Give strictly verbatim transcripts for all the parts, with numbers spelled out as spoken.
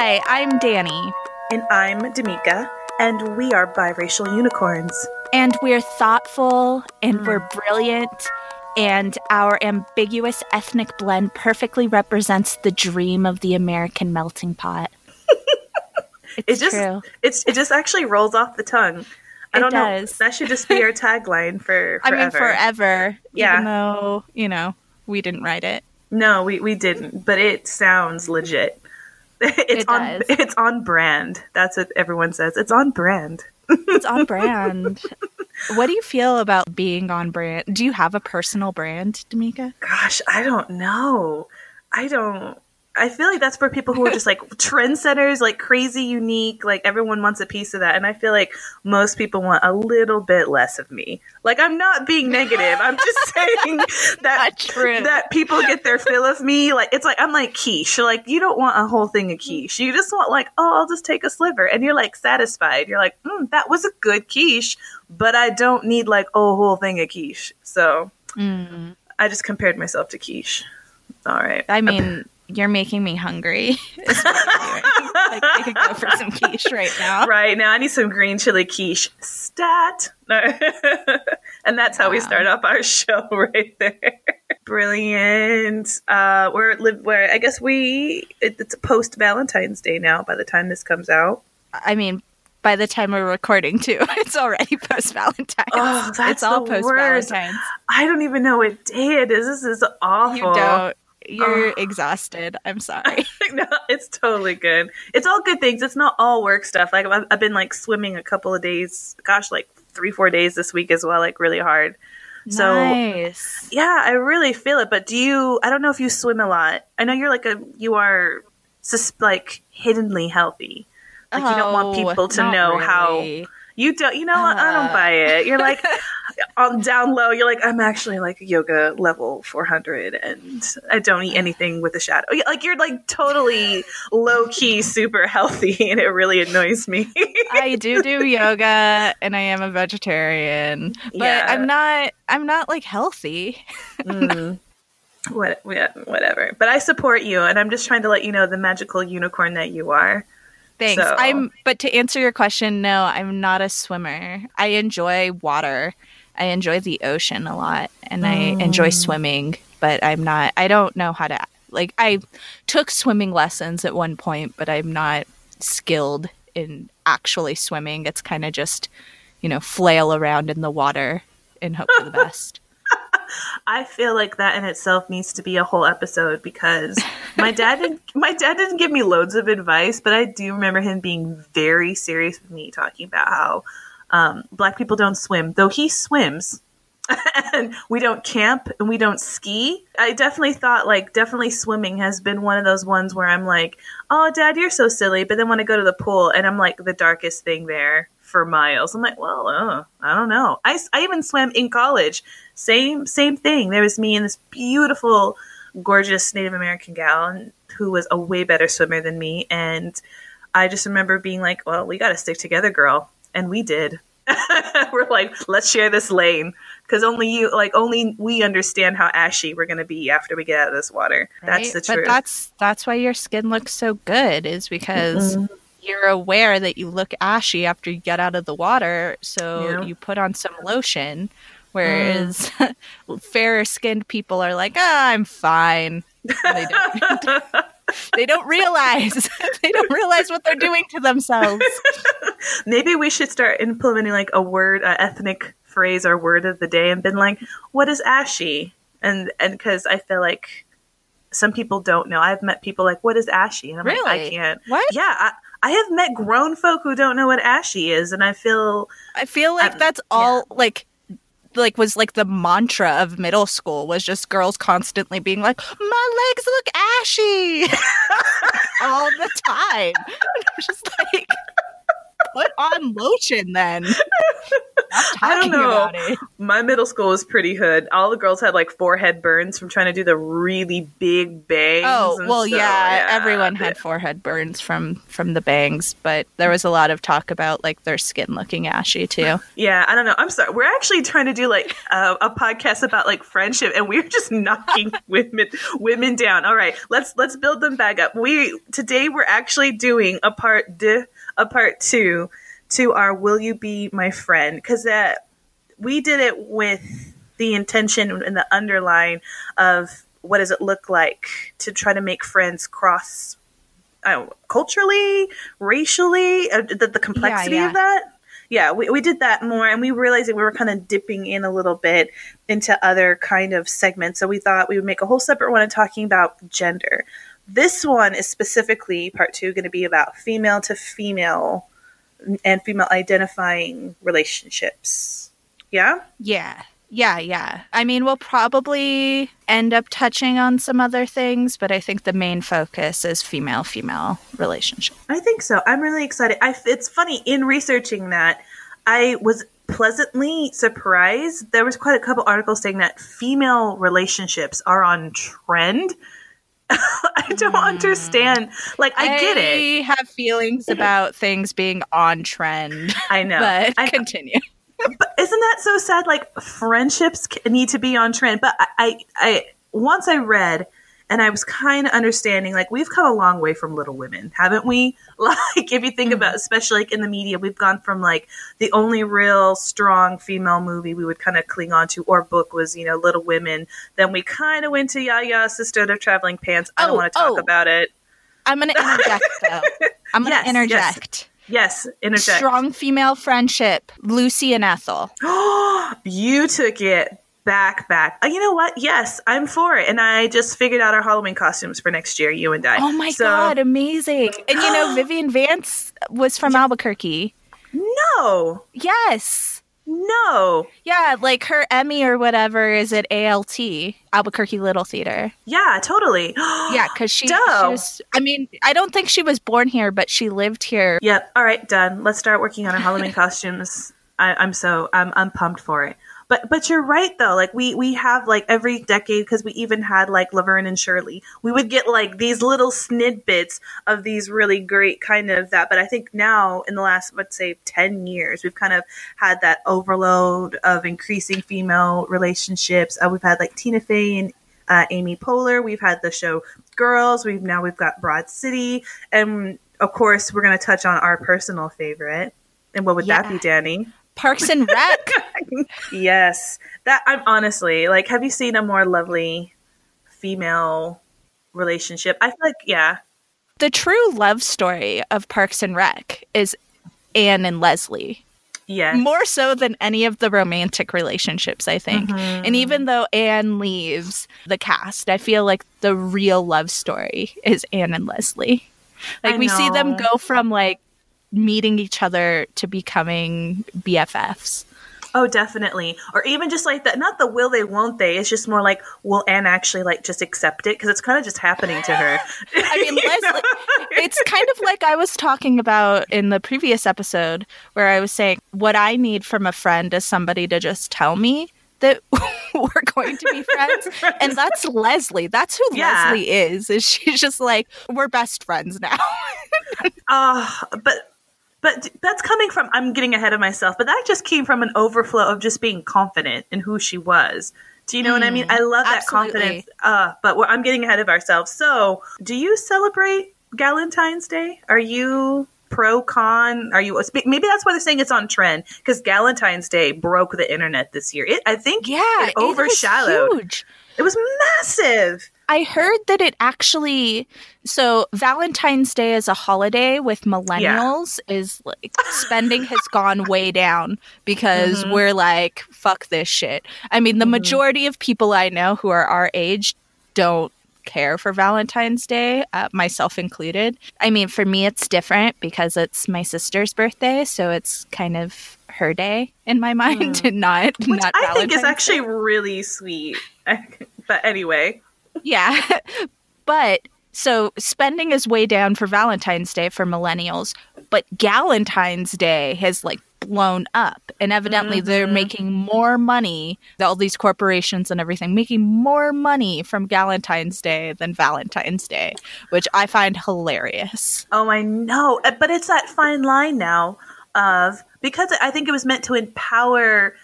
Hi, I'm Danny. And I'm D'Amica. And we are biracial unicorns. And we're thoughtful, and mm. we're brilliant, and our ambiguous ethnic blend perfectly represents the dream of the American melting pot. It's it just, true. It's, it just actually rolls off the tongue. I it don't does. know. That should just be our tagline for forever. I mean, forever. Yeah. Even though, you know, we didn't write it. No, we, we didn't. But it sounds legit. It's it on. Does. It's on brand. That's what everyone says. It's on brand. It's on brand. What do you feel about being on brand? Do you have a personal brand, D'Amica? Gosh, I don't know. I don't. I feel like that's for people who are just like trendsetters, like crazy unique, like everyone wants a piece of that. And I feel like most people want a little bit less of me. Like, I'm not being negative. I'm just saying that that people get their fill of me. Like, it's like, I'm like quiche. You're like, you don't want a whole thing of quiche. You just want like, oh, I'll just take a sliver. And you're like satisfied. You're like, mm, that was a good quiche, but I don't need like a whole thing of quiche. So mm. I just compared myself to quiche. All right. I mean... You're making me hungry. Like, I could go for some quiche right now. Right now, I need some green chili quiche. Stat. And that's wow. how we start off our show right there. Brilliant. Uh, we're live. Where I guess we. It, it's post Valentine's Day now. By the time this comes out, I mean, by the time we're recording too, it's already post Valentine's. Oh, that's it's all post Valentine's. I don't even know what day it is. This is awful. You don't. You're oh. exhausted. I'm sorry. No, it's totally good. It's all good things. It's not all work stuff. Like I've, I've been like swimming a couple of days. Gosh, like three, four days this week as well. Like really hard. So nice. Yeah, I really feel it. But do you? I don't know if you swim a lot. I know you're like a. You are just like hiddenly healthy. Like oh, you don't want people to know really. how. You don't, you know, uh, I don't buy it. You're like on down low. You're like, I'm actually like yoga level four hundred and I don't eat anything with a shadow. Like you're like totally low key, super healthy. And it really annoys me. I do do yoga and I am a vegetarian, but yeah. I'm not, I'm not like healthy. mm. What, yeah, whatever. But I support you. And I'm just trying to let you know the magical unicorn that you are. Thanks. So. I'm, but to answer your question, no, I'm not a swimmer. I enjoy water. I enjoy the ocean a lot and mm. I enjoy swimming, but I'm not, I don't know how to, like, I took swimming lessons at one point, but I'm not skilled in actually swimming. It's kind of just, you know, flail around in the water and hope for the best. I feel like that in itself needs to be a whole episode because my dad didn't, my dad didn't give me loads of advice, but I do remember him being very serious with me talking about how um, Black people don't swim, though he swims. And we don't camp and we don't ski. I definitely thought like definitely swimming has been one of those ones where I'm like, oh, Dad, you're so silly. But then when I go to the pool and I'm like the darkest thing there for miles, I'm like, well, uh, I don't know. I, I even swam in college. Same, same thing. There was me and this beautiful, gorgeous Native American gal who was a way better swimmer than me. And I just remember being like, well, we got to stick together, girl. And we did. We're like, let's share this lane because only you, like, only we understand how ashy we're going to be after we get out of this water. Right? That's the truth. But that's that's why your skin looks so good, is because mm-hmm. you're aware that you look ashy after you get out of the water. So yeah. you put on some lotion, whereas mm. fairer skinned people are like, oh, I'm fine. They don't. They don't realize. They don't realize what they're doing to themselves. Maybe we should start implementing like a word, uh, ethnic phrase or word of the day and been like, what is ashy? And and because I feel like some people don't know. I've met people like, what is ashy? And I'm really? like, I can't. What? Yeah. I, I have met grown folk who don't know what ashy is. And I feel. I feel like I'm, that's all yeah. like. like was like the mantra of middle school was just girls constantly being like, my legs look ashy all the time. And I'm just like, put on lotion then. I don't know. my middle school was pretty hood. All the girls had like forehead burns from trying to do the really big bangs. Oh, well, so, yeah, yeah, everyone had forehead burns from from the bangs, but there was a lot of talk about like their skin looking ashy too. Yeah, I don't know. I'm sorry. We're actually trying to do like a, a podcast about like friendship, and we're just knocking women women down. All right, let's let's build them back up. We today we're actually doing a part de, a part two to our "Will You Be My Friend?" because that. We did it with the intention and the underline of what does it look like to try to make friends cross I don't know, culturally, racially, uh, the, the complexity yeah, yeah. of that. Yeah, we, we did that more, and we realized that we were kind of dipping in a little bit into other kind of segments. So we thought we would make a whole separate one of talking about gender. This one is specifically part two going to be about female to female and female identifying relationships. Yeah? Yeah. Yeah, yeah. I mean, we'll probably end up touching on some other things, but I think the main focus is female-female relationship. I think so. I'm really excited. I, it's funny, in researching that, I was pleasantly surprised. There was quite a couple articles saying that female relationships are on trend. I don't mm. understand. Like, I, I get it. I have feelings about things being on trend. I know. But I know. Continue. But isn't that so sad? Like, friendships need to be on trend. But I, I, I once I read, and I was kind of understanding, like, we've come a long way from Little Women, haven't we? Like, if you think mm-hmm. about, especially like in the media, we've gone from like the only real strong female movie we would kind of cling on to or book was, you know, Little Women. Then we kind of went to Yaya, Sisterhood of Traveling Pants. I oh, don't want to talk oh. about it. I'm going to interject, though. I'm going to yes, interject. Yes. Yes, interject. Strong female friendship, Lucy and Ethel. Oh, you took it back, back. You know what? Yes, I'm for it. And I just figured out our Halloween costumes for next year, you and I. Oh, my so. God, amazing. And, you know, Vivian Vance was from Albuquerque. No. Yes. No. Yeah, like her Emmy or whatever is at A L T, Albuquerque Little Theater. Yeah, totally. Yeah, because she, she was, I mean, I don't think she was born here, but she lived here. Yep. All right, done. Let's start working on our Halloween costumes. I, I'm so, I'm, I'm pumped for it. But but you're right, though. Like, we, we have, like, every decade, because we even had, like, Laverne and Shirley. We would get, like, these little snidbits of these really great kind of that. But I think now, in the last, let's say, ten years, we've kind of had that overload of increasing female relationships. Uh, we've had, like, Tina Fey and uh, Amy Poehler. We've had the show Girls. We've Now we've got Broad City. And, of course, we're going to touch on our personal favorite. And what would yeah. that be, Danny? Parks and Rec. Yes. That I'm honestly like, have you seen a more lovely female relationship? I feel like, yeah. The true love story of Parks and Rec is Anne and Leslie. Yeah. More so than any of the romantic relationships, I think. Mm-hmm. And even though Anne leaves the cast, I feel like the real love story is Anne and Leslie. Like, I we know. see them go from like meeting each other to becoming B F Fs. Oh, definitely. Or even just like that, not the will they, won't they. It's just more like, will Anne actually like just accept it? Because it's kind of just happening to her. I mean, Leslie, it's kind of like I was talking about in the previous episode where I was saying what I need from a friend is somebody to just tell me that we're going to be friends. And that's Leslie. That's who yeah. Leslie is. Is she's just like, we're best friends now. uh, but... But that's coming from, I'm getting ahead of myself, but that just came from an overflow of just being confident in who she was. Do you know mm, what I mean? I love that absolutely. confidence, uh, but we're, I'm getting ahead of ourselves. So do you celebrate Galentine's Day? Are you pro, con? Are you? Maybe that's why they're saying it's on trend, because Galentine's Day broke the internet this year. It, I think yeah, it overshadowed. It was huge. It was massive. I heard that it actually, so Valentine's Day as a holiday with millennials yeah. is like spending has gone way down because mm-hmm. we're like, fuck this shit. I mean, the mm-hmm. majority of people I know who are our age don't care for Valentine's Day, uh, myself included. I mean, for me, it's different because it's my sister's birthday, so it's kind of her day in my mind mm. and not, Which not I Valentine's think is actually Day. Really sweet. But anyway. Yeah, but So spending is way down for Valentine's Day for millennials, but Galentine's Day has like blown up. And evidently mm-hmm. they're making more money, all these corporations and everything, making more money from Galentine's Day than Valentine's Day, which I find hilarious. Oh, I know. But it's that fine line now of, because I think it was meant to empower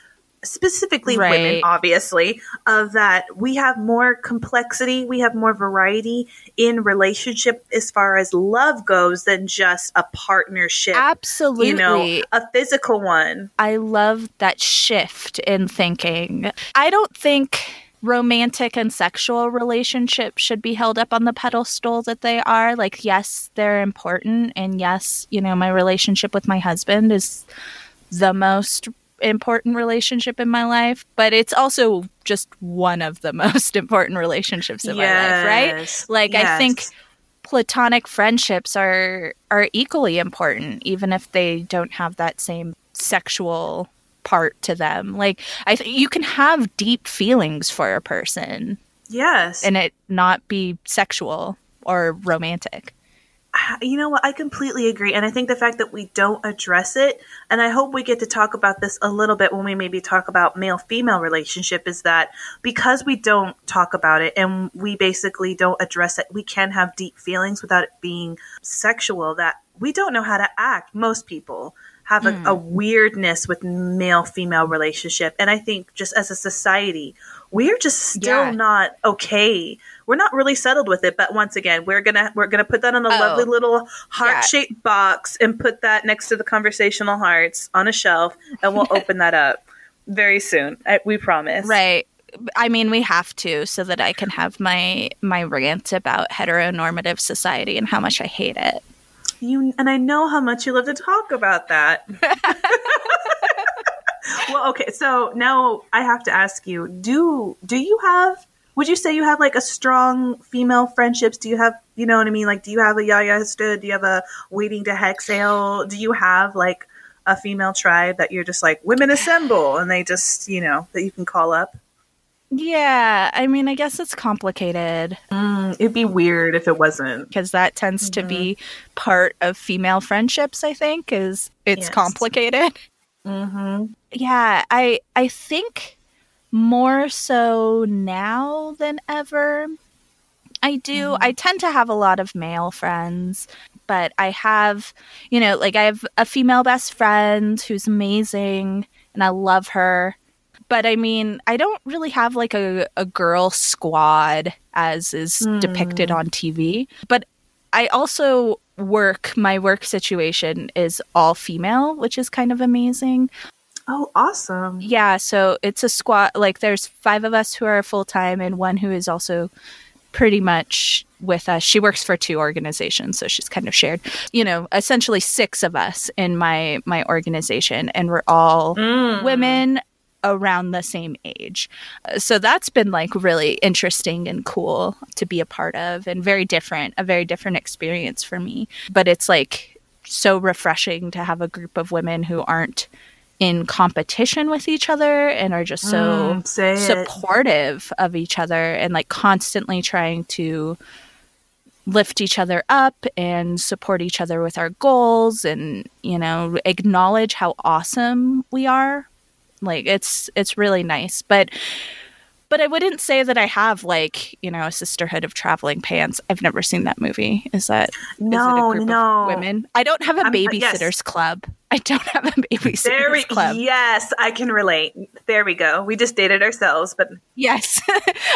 specifically right. women, obviously, of that we have more complexity, we have more variety in relationship as far as love goes than just a partnership. Absolutely. You know, a physical one. I love that shift in thinking. I don't think romantic and sexual relationships should be held up on the pedestal that they are. Like, yes, they're important. And yes, you know, my relationship with my husband is the most important relationship in my life, but it's also just one of the most important relationships in yes. my life, right? Like yes. I think platonic friendships are are equally important, even if they don't have that same sexual part to them. Like I think you can have deep feelings for a person, yes, and it not be sexual or romantic. You know what? I completely agree. And I think the fact that we don't address it, and I hope we get to talk about this a little bit when we maybe talk about male-female relationship, is that because we don't talk about it and we basically don't address it, we can have deep feelings without it being sexual, that we don't know how to act. Most people have a, mm. a weirdness with male-female relationship. And I think just as a society, we're just still yeah. not okay. We're not really settled with it, but once again, we're gonna we're gonna put that on a oh, lovely little heart shaped yeah. box and put that next to the conversational hearts on a shelf, and we'll open that up very soon. I, we promise. Right. I mean, we have to, so that I can have my my rant about heteronormative society and how much I hate it. You and I know how much you love to talk about that. Well, okay. So now I have to ask you: Do do you have? Would you say you have, like, a strong female friendships? Do you have, you know what I mean? Like, do you have a Yaya Stood? Do you have a Waiting to Hexhale? Do you have, like, a female tribe that you're just like, women assemble, and they just, you know, that you can call up? Yeah. I mean, I guess it's complicated. Mm, it'd be weird if it wasn't. Because that tends mm-hmm. to be part of female friendships, I think, is it's yes. complicated. Mm-hmm. Yeah. I I think... more so now than ever. I do. Mm-hmm. I tend to have a lot of male friends, but I have, you know, like I have a female best friend who's amazing and I love her. But I mean, I don't really have like a, a girl squad as is mm. depicted on T V. But I also work, my work situation is all female, which is kind of amazing. Oh, awesome. Yeah, so it's a squad. Like, there's five of us who are full-time and one who is also pretty much with us. She works for two organizations, so she's kind of shared. You know, essentially six of us in my, my organization, and we're all mm. women around the same age. So that's been, like, really interesting and cool to be a part of, and very different, a very different experience for me. But it's, like, so refreshing to have a group of women who aren't in competition with each other and are just so mm, supportive it. Of each other, and like constantly trying to lift each other up and support each other with our goals, and you know, acknowledge how awesome we are. Like it's it's really nice. But but I wouldn't say that I have like, you know, a Sisterhood of Traveling Pants. I've never seen that movie. Is that no, is it a group no. of women? I don't have a I'm, babysitter's yes. club. I don't have a babysitter's there we, club. Yes, I can relate. There we go. We just dated ourselves, but yes,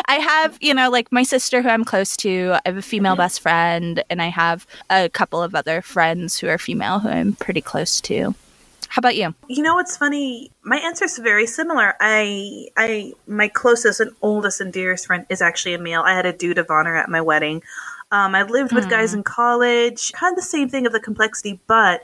I have, you know, like my sister who I'm close to. I have a female mm-hmm. best friend, and I have a couple of other friends who are female who I'm pretty close to. How about you? You know, what's funny? My answer is very similar. I, I, my closest and oldest and dearest friend is actually a male. I had a dude of honor at my wedding. Um, I lived with mm. guys in college. Had the same thing of the complexity, but.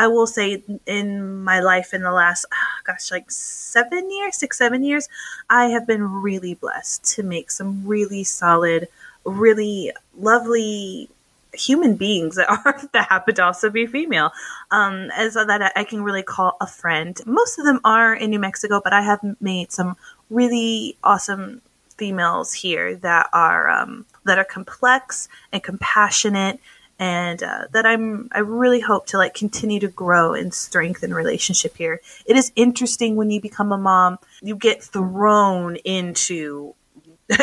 I will say in my life in the last, oh gosh, like seven years, six, seven years, I have been really blessed to make some really solid, really lovely human beings that are that happen to also be female. Um, and so that I can really call a friend. Most of them are in New Mexico, but I have made some really awesome females here that are um, that are complex and compassionate, and uh, that I'm I really hope to like continue to grow and strengthen relationship here. It is interesting when you become a mom, you get thrown into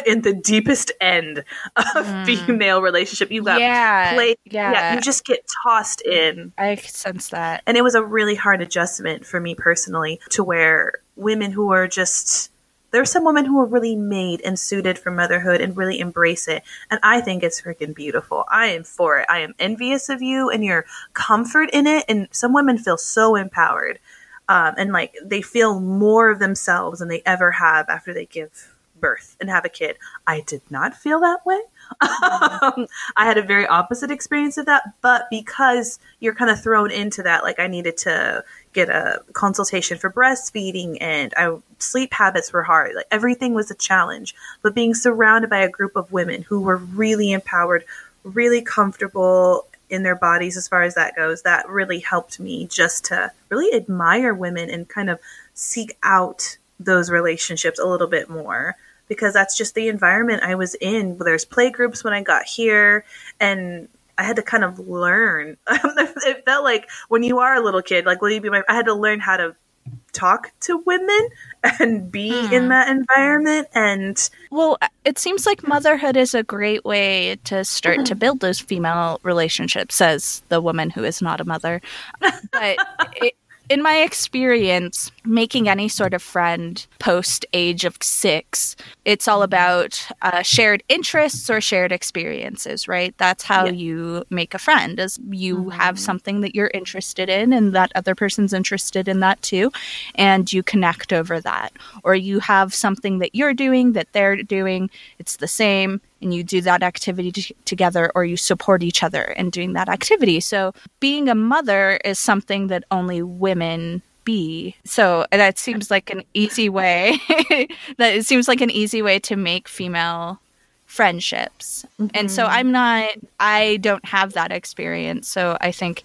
in the deepest end of mm. female relationship. You got yeah, play, yeah. yeah, you just get tossed in. I sense that, and it was a really hard adjustment for me personally to where women who are just. There are some women who are really made and suited for motherhood and really embrace it. And I think it's freaking beautiful. I am for it. I am envious of you and your comfort in it. And some women feel so empowered. Um, and like they feel more of themselves than they ever have after they give birth and have a kid. I did not feel that way. Mm-hmm. um, I had a very opposite experience of that. But because you're kind of thrown into that, like I needed to get a consultation for breastfeeding, and I sleep habits were hard. Like everything was a challenge, but being surrounded by a group of women who were really empowered, really comfortable in their bodies, as far as that goes, that really helped me just to really admire women and kind of seek out those relationships a little bit more, because that's just the environment I was in. There's play groups when I got here, and I had to kind of learn. It felt like when you are a little kid, like, will you be my, I had to learn how to talk to women and be mm. in that environment. And well, it seems like motherhood is a great way to start mm. to build those female relationships, says the woman who is not a mother. But it, in my experience, making any sort of friend post age of six, it's all about uh, shared interests or shared experiences, right? That's how yeah. you make a friend, is you mm-hmm. have something that you're interested in, and that other person's interested in that too. And you connect over that, or you have something that you're doing that they're doing. It's the same. And you do that activity t- together, or you support each other in doing that activity. So being a mother is something that only women be. So that seems like an easy way. that it seems like an easy way to make female friendships. Mm-hmm. And so I'm not, I don't have that experience. So I think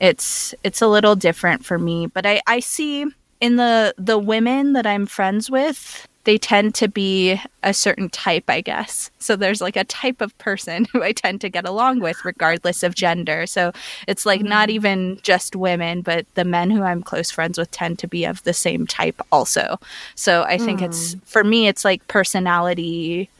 it's, it's a little different for me, but I, I see in the, the women that I'm friends with, they tend to be a certain type, I guess. So there's like a type of person who I tend to get along with regardless of gender. So it's like not even just women, but the men who I'm close friends with tend to be of the same type also. So I think mm. it's, for me, it's like personality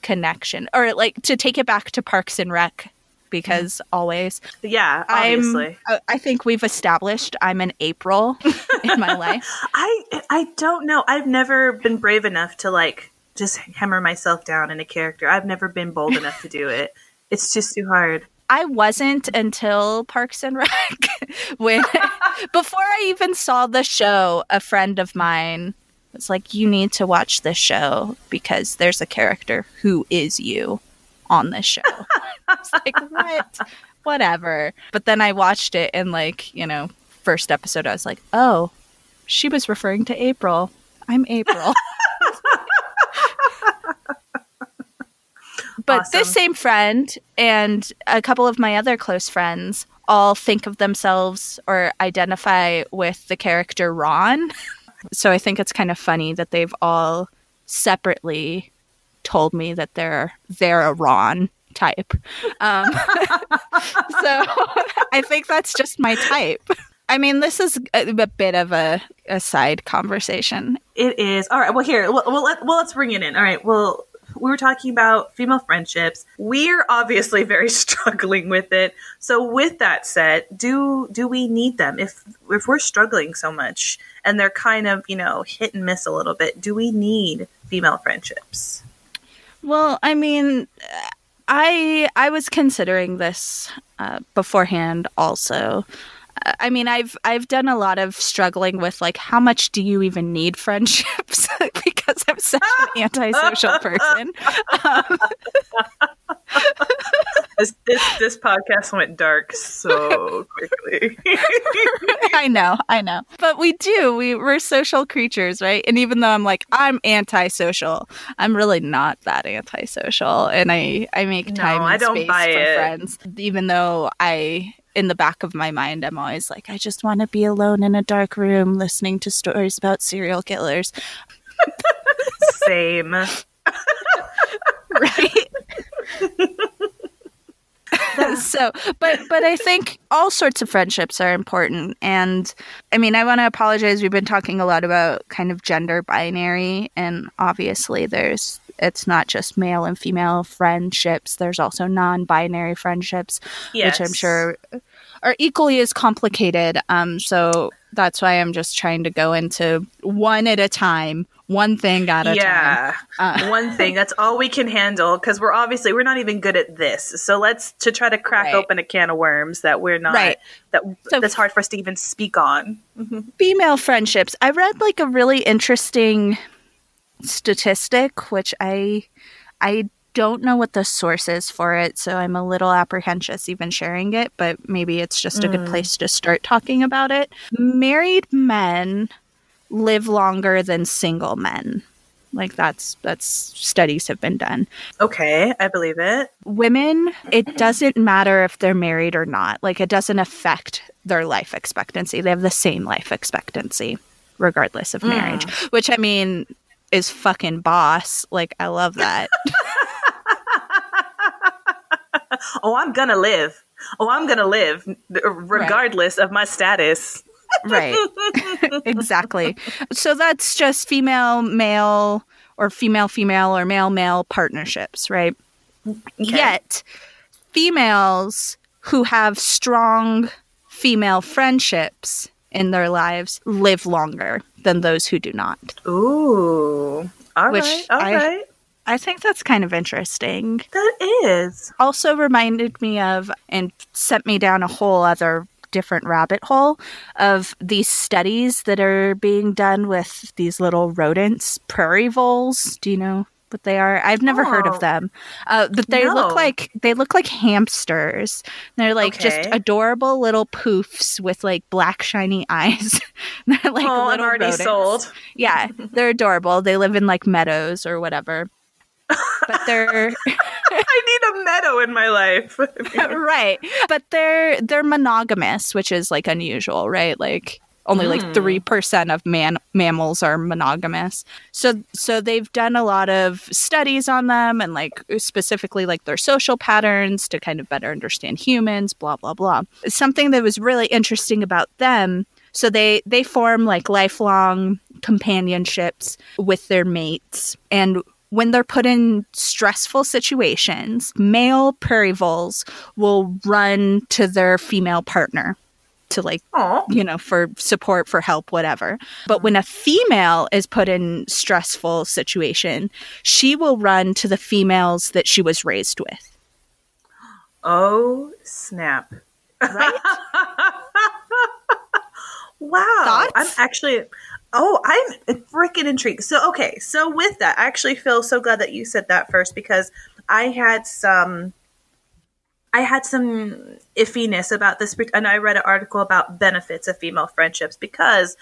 connection, or like to take it back to Parks and Rec, because always. Yeah, obviously. I'm, I think we've established I'm an April in my life. I I don't know. I've never been brave enough to like just hammer myself down in a character. I've never been bold enough to do it. It's just too hard. I wasn't until Parks and Rec. when Before I even saw the show, a friend of mine was like, you need to watch this show because there's a character who is you on this show. I was like, what? Whatever. But then I watched it, and like, you know, first episode, I was like, oh, she was referring to April. I'm April. But awesome. This same friend and a couple of my other close friends all think of themselves or identify with the character Ron. So I think it's kind of funny that they've all separately told me that they're they're a Ron type. Um, so I think that's just my type. I mean, this is a, a bit of a, a side conversation. It is. All right. Well, here. Well, well, let, well, let's bring it in. All right. Well, we were talking about female friendships. We're obviously very struggling with it. So with that said, do do we need them? If if we're struggling so much and they're kind of, you know, hit and miss a little bit, do we need female friendships? Well, I mean, I I was considering this uh, beforehand also. I mean, I've I've done a lot of struggling with like, how much do you even need friendships? Because I'm such an antisocial person. Um, this, this this podcast went dark so quickly. I know, I know, but we do. We we're social creatures, right? And even though I'm like I'm antisocial, I'm really not that antisocial, and I I make time no, and I don't space buy for it. Friends, even though I. In the back of my mind, I'm always like, I just want to be alone in a dark room listening to stories about serial killers. Same. Right? So, but but I think all sorts of friendships are important. And I mean, I want to apologize. We've been talking a lot about kind of gender binary, and obviously there's, it's not just male and female friendships. There's also non-binary friendships, yes, which I'm sure are equally as complicated. Um, so that's why I'm just trying to go into one at a time. One thing at a yeah. time. Uh, one thing. That's all we can handle, because we're obviously, we're not even good at this. So let's to try to crack right. open a can of worms that we're not, right. that so, that's hard for us to even speak on. Mm-hmm. Female friendships. I read like a really interesting statistic, which I, I don't know what the source is for it. So I'm a little apprehensive even sharing it, but maybe it's just mm. a good place to start talking about it. Married men live longer than single men. Like that's that's studies have been done. Okay, I believe it. Women, it doesn't matter if they're married or not. Like it doesn't affect their life expectancy. They have the same life expectancy regardless of marriage, mm. which I mean is fucking boss. Like I love that. Oh, I'm gonna live. Oh, I'm gonna live regardless right. of my status. Right. Exactly. So that's just female, male, or female, female, or male, male partnerships, right? Okay. Yet, females who have strong female friendships in their lives live longer than those who do not. Ooh. All Which right. All I, right. I think that's kind of interesting. That is. Also reminded me of and sent me down a whole other different rabbit hole of these studies that are being done with these little rodents, prairie voles. Do you know what they are? I've never oh. heard of them. Uh, but they no. look like they look like hamsters. They're like okay. just adorable little poofs with like black shiny eyes. They're like oh, little already rodents. Sold. Yeah, they're adorable. They live in like meadows or whatever. But they're I need a meadow in my life. Right. But they're they're monogamous, which is like unusual, right? Like only mm. like three percent of man mammals are monogamous. So so they've done a lot of studies on them and like specifically like their social patterns to kind of better understand humans, blah blah blah. Something that was really interesting about them, so they they form like lifelong companionships with their mates, and when they're put in stressful situations, male prairie voles will run to their female partner to like, Aww. you know, for support, for help, whatever. But when a female is put in stressful situation, she will run to the females that she was raised with. Oh, snap. Right? Wow. Thoughts? I'm actually... Oh, I'm freaking intrigued. So, okay. So with that, I actually feel so glad that you said that first, because I had some, I had some iffiness about this. And I read an article about benefits of female friendships, because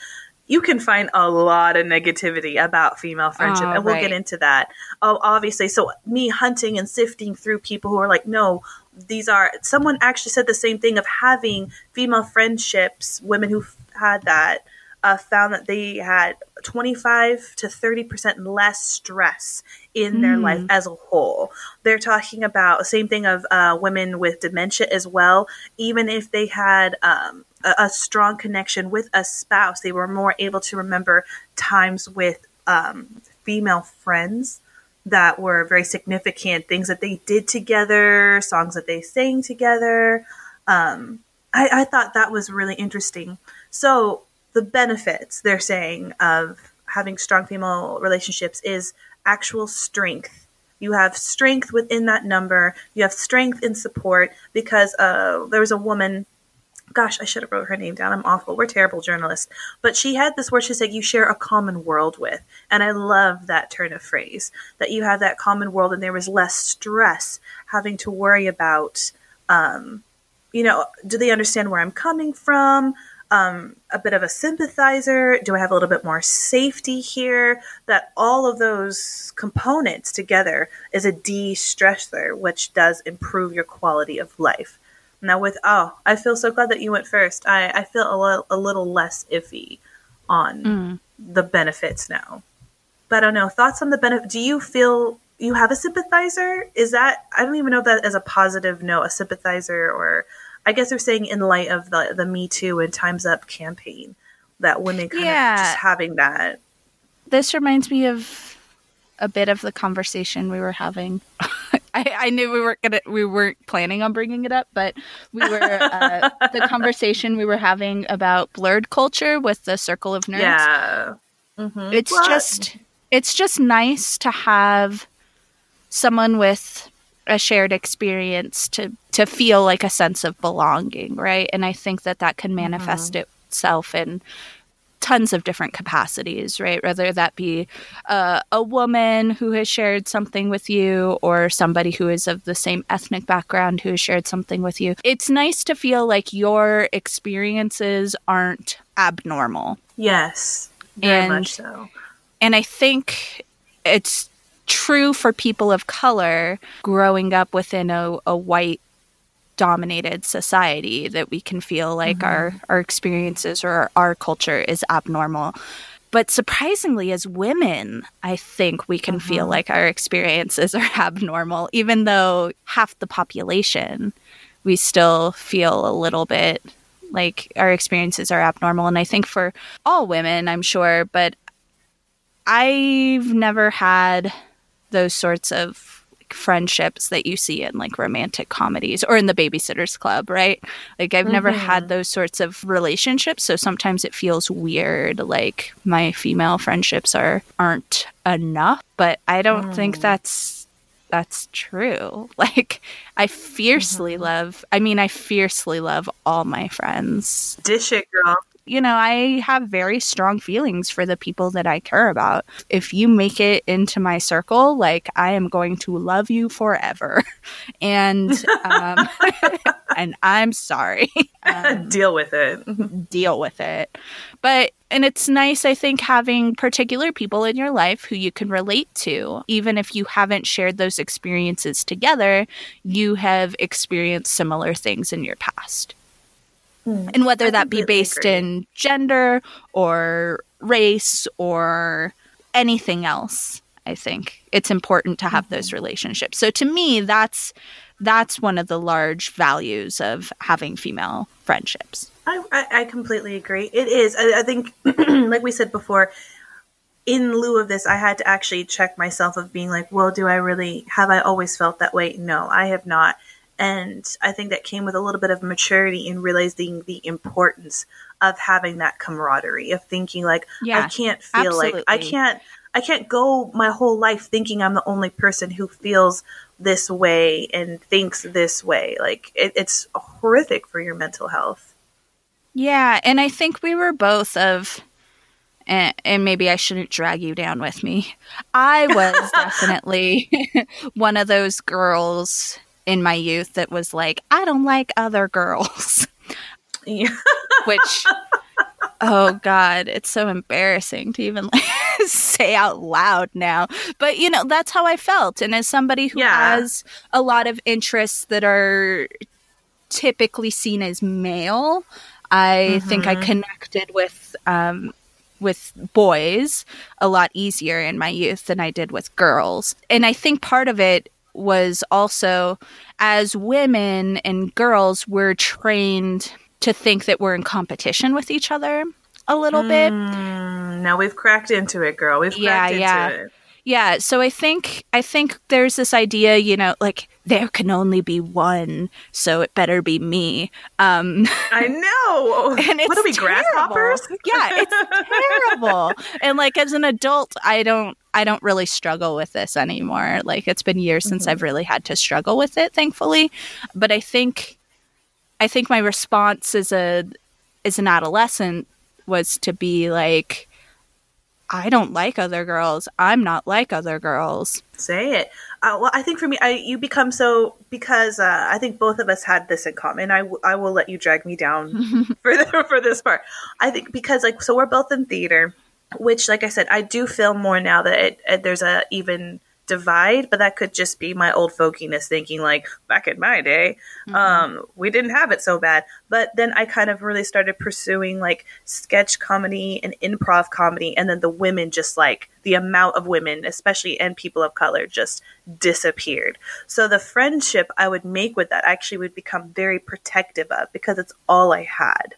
you can find a lot of negativity about female friendship. Oh, and we'll right. get into that. Oh, obviously. So me hunting and sifting through people who are like, no, these are, someone actually said the same thing of having female friendships, women who had that. Uh, found that they had twenty-five to thirty percent less stress in mm. their life as a whole. They're talking about the same thing of uh, women with dementia as well. Even if they had um, a, a strong connection with a spouse, they were more able to remember times with um, female friends that were very significant, things that they did together, songs that they sang together. Um, I, I thought that was really interesting. So, the benefits they're saying of having strong female relationships is actual strength. You have strength within that number. You have strength in support, because uh, there was a woman, gosh, I should have wrote her name down. I'm awful. We're terrible journalists. But she had this word, she said, you share a common world with. And I love that turn of phrase, that you have that common world, and there was less stress having to worry about, um, you know, do they understand where I'm coming from? Um, a bit of a sympathizer? Do I have a little bit more safety here? That all of those components together is a de-stressor, which does improve your quality of life. Now with, oh, I feel so glad that you went first. I, I feel a, lo- a little less iffy on mm. the benefits now. But I don't know. Thoughts on the benefit? Do you feel you have a sympathizer? Is that, I don't even know that as a positive note, a sympathizer, or I guess they're saying in light of the, the Me Too and Time's Up campaign, that women kind yeah. of just having that. This reminds me of a bit of the conversation we were having. I, I knew we weren't gonna, we weren't planning on bringing it up, but we were uh, the conversation we were having about blurred culture with the Circle of Nerds. Yeah, mm-hmm. it's what? just it's just nice to have someone with a shared experience to to feel like a sense of belonging, right? And I think that that can manifest mm-hmm. itself in tons of different capacities, right? Whether that be uh, a woman who has shared something with you, or somebody who is of the same ethnic background who has shared something with you. It's nice to feel like your experiences aren't abnormal. Yes, very and, much so. And I think it's true for people of color growing up within a, a white dominated society, that we can feel like mm-hmm. our, our experiences or our culture is abnormal. But surprisingly, as women, I think we can mm-hmm. feel like our experiences are abnormal, even though half the population, we still feel a little bit like our experiences are abnormal. And I think for all women, I'm sure, but I've never had those sorts of friendships that you see in like romantic comedies or in the Babysitter's Club, right? Like I've mm-hmm. never had those sorts of relationships, so sometimes it feels weird, like my female friendships are aren't enough, but I don't mm. think that's that's true. Like I fiercely mm-hmm. love I mean I fiercely love all my friends. Dish it, girl. You know, I have very strong feelings for the people that I care about. If you make it into my circle, like I am going to love you forever. And um, and I'm sorry. Um, deal with it. Deal with it. But and it's nice, I think, having particular people in your life who you can relate to. Even if you haven't shared those experiences together, you have experienced similar things in your past. And whether that be based in gender or race or anything else, I think it's important to have mm-hmm. those relationships. So to me, that's that's one of the large values of having female friendships. I, I, I completely agree. It is. I, I think, like we said before, in lieu of this, I had to actually check myself of being like, well, do I really, have I always felt that way? No, I have not. And I think that came with a little bit of maturity in realizing the importance of having that camaraderie, of thinking like, yeah, I can't feel absolutely. like I can't I can't go my whole life thinking I'm the only person who feels this way and thinks this way. Like it, it's horrific for your mental health. Yeah. And I think we were both of And, and maybe I shouldn't drag you down with me. I was definitely one of those girls in my youth that was like, I don't like other girls. Yeah. Which, oh God, it's so embarrassing to even like, say out loud now. But, you know, that's how I felt. And as somebody who yeah. has a lot of interests that are typically seen as male, I mm-hmm. think I connected with um, with boys a lot easier in my youth than I did with girls. And I think part of it was also, as women and girls, we're trained to think that we're in competition with each other a little bit. Mm, now we've cracked into it, girl. We've yeah, cracked yeah. into it. Yeah. So I think I think there's this idea, you know, like there can only be one, so it better be me. Um, I know. And it's what are we, terrible. grasshoppers? Yeah, it's terrible. And like as an adult, I don't I don't really struggle with this anymore. Like it's been years mm-hmm. since I've really had to struggle with it, thankfully. But I think I think my response as a as an adolescent was to be like, I don't like other girls. I'm not like other girls. Say it. Uh, well, I think for me, I, you become so, because uh, I think both of us had this in common. I, w- I will let you drag me down for the, for this part. I think because like, so we're both in theater, which like I said, I do feel more now that it, it, there's a even divide, but that could just be my old folkiness thinking like back in my day, mm-hmm. um, we didn't have it so bad. But then I kind of really started pursuing like sketch comedy and improv comedy. And then the women just like the amount of women, especially and people of color, just disappeared. So the friendship I would make with that actually would become very protective of because it's all I had.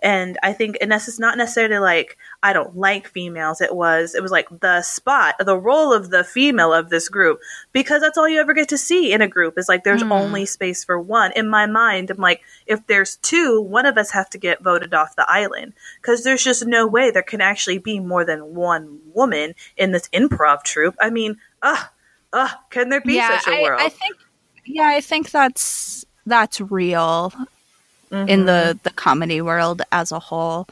And I think, and this is not necessarily like, I don't like females. It was, it was like the spot, the role of the female of this group, because that's all you ever get to see in a group is like, there's mm. only space for one. In my mind, I'm like, if there's two, one of us have to get voted off the island because there's just no way there can actually be more than one woman in this improv troupe. I mean, uh, uh, can there be yeah, such a I, world? I think, yeah, I think that's, that's real. Mm-hmm. In the, the comedy world as a whole.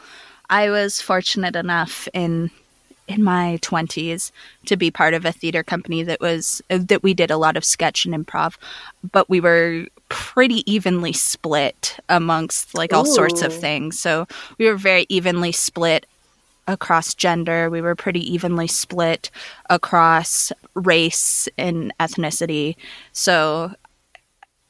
I was fortunate enough in in my twenties to be part of a theater company that was that we did a lot of sketch and improv, but we were pretty evenly split amongst like all Ooh. sorts of things. So we were very evenly split across gender. We were pretty evenly split across race and ethnicity. So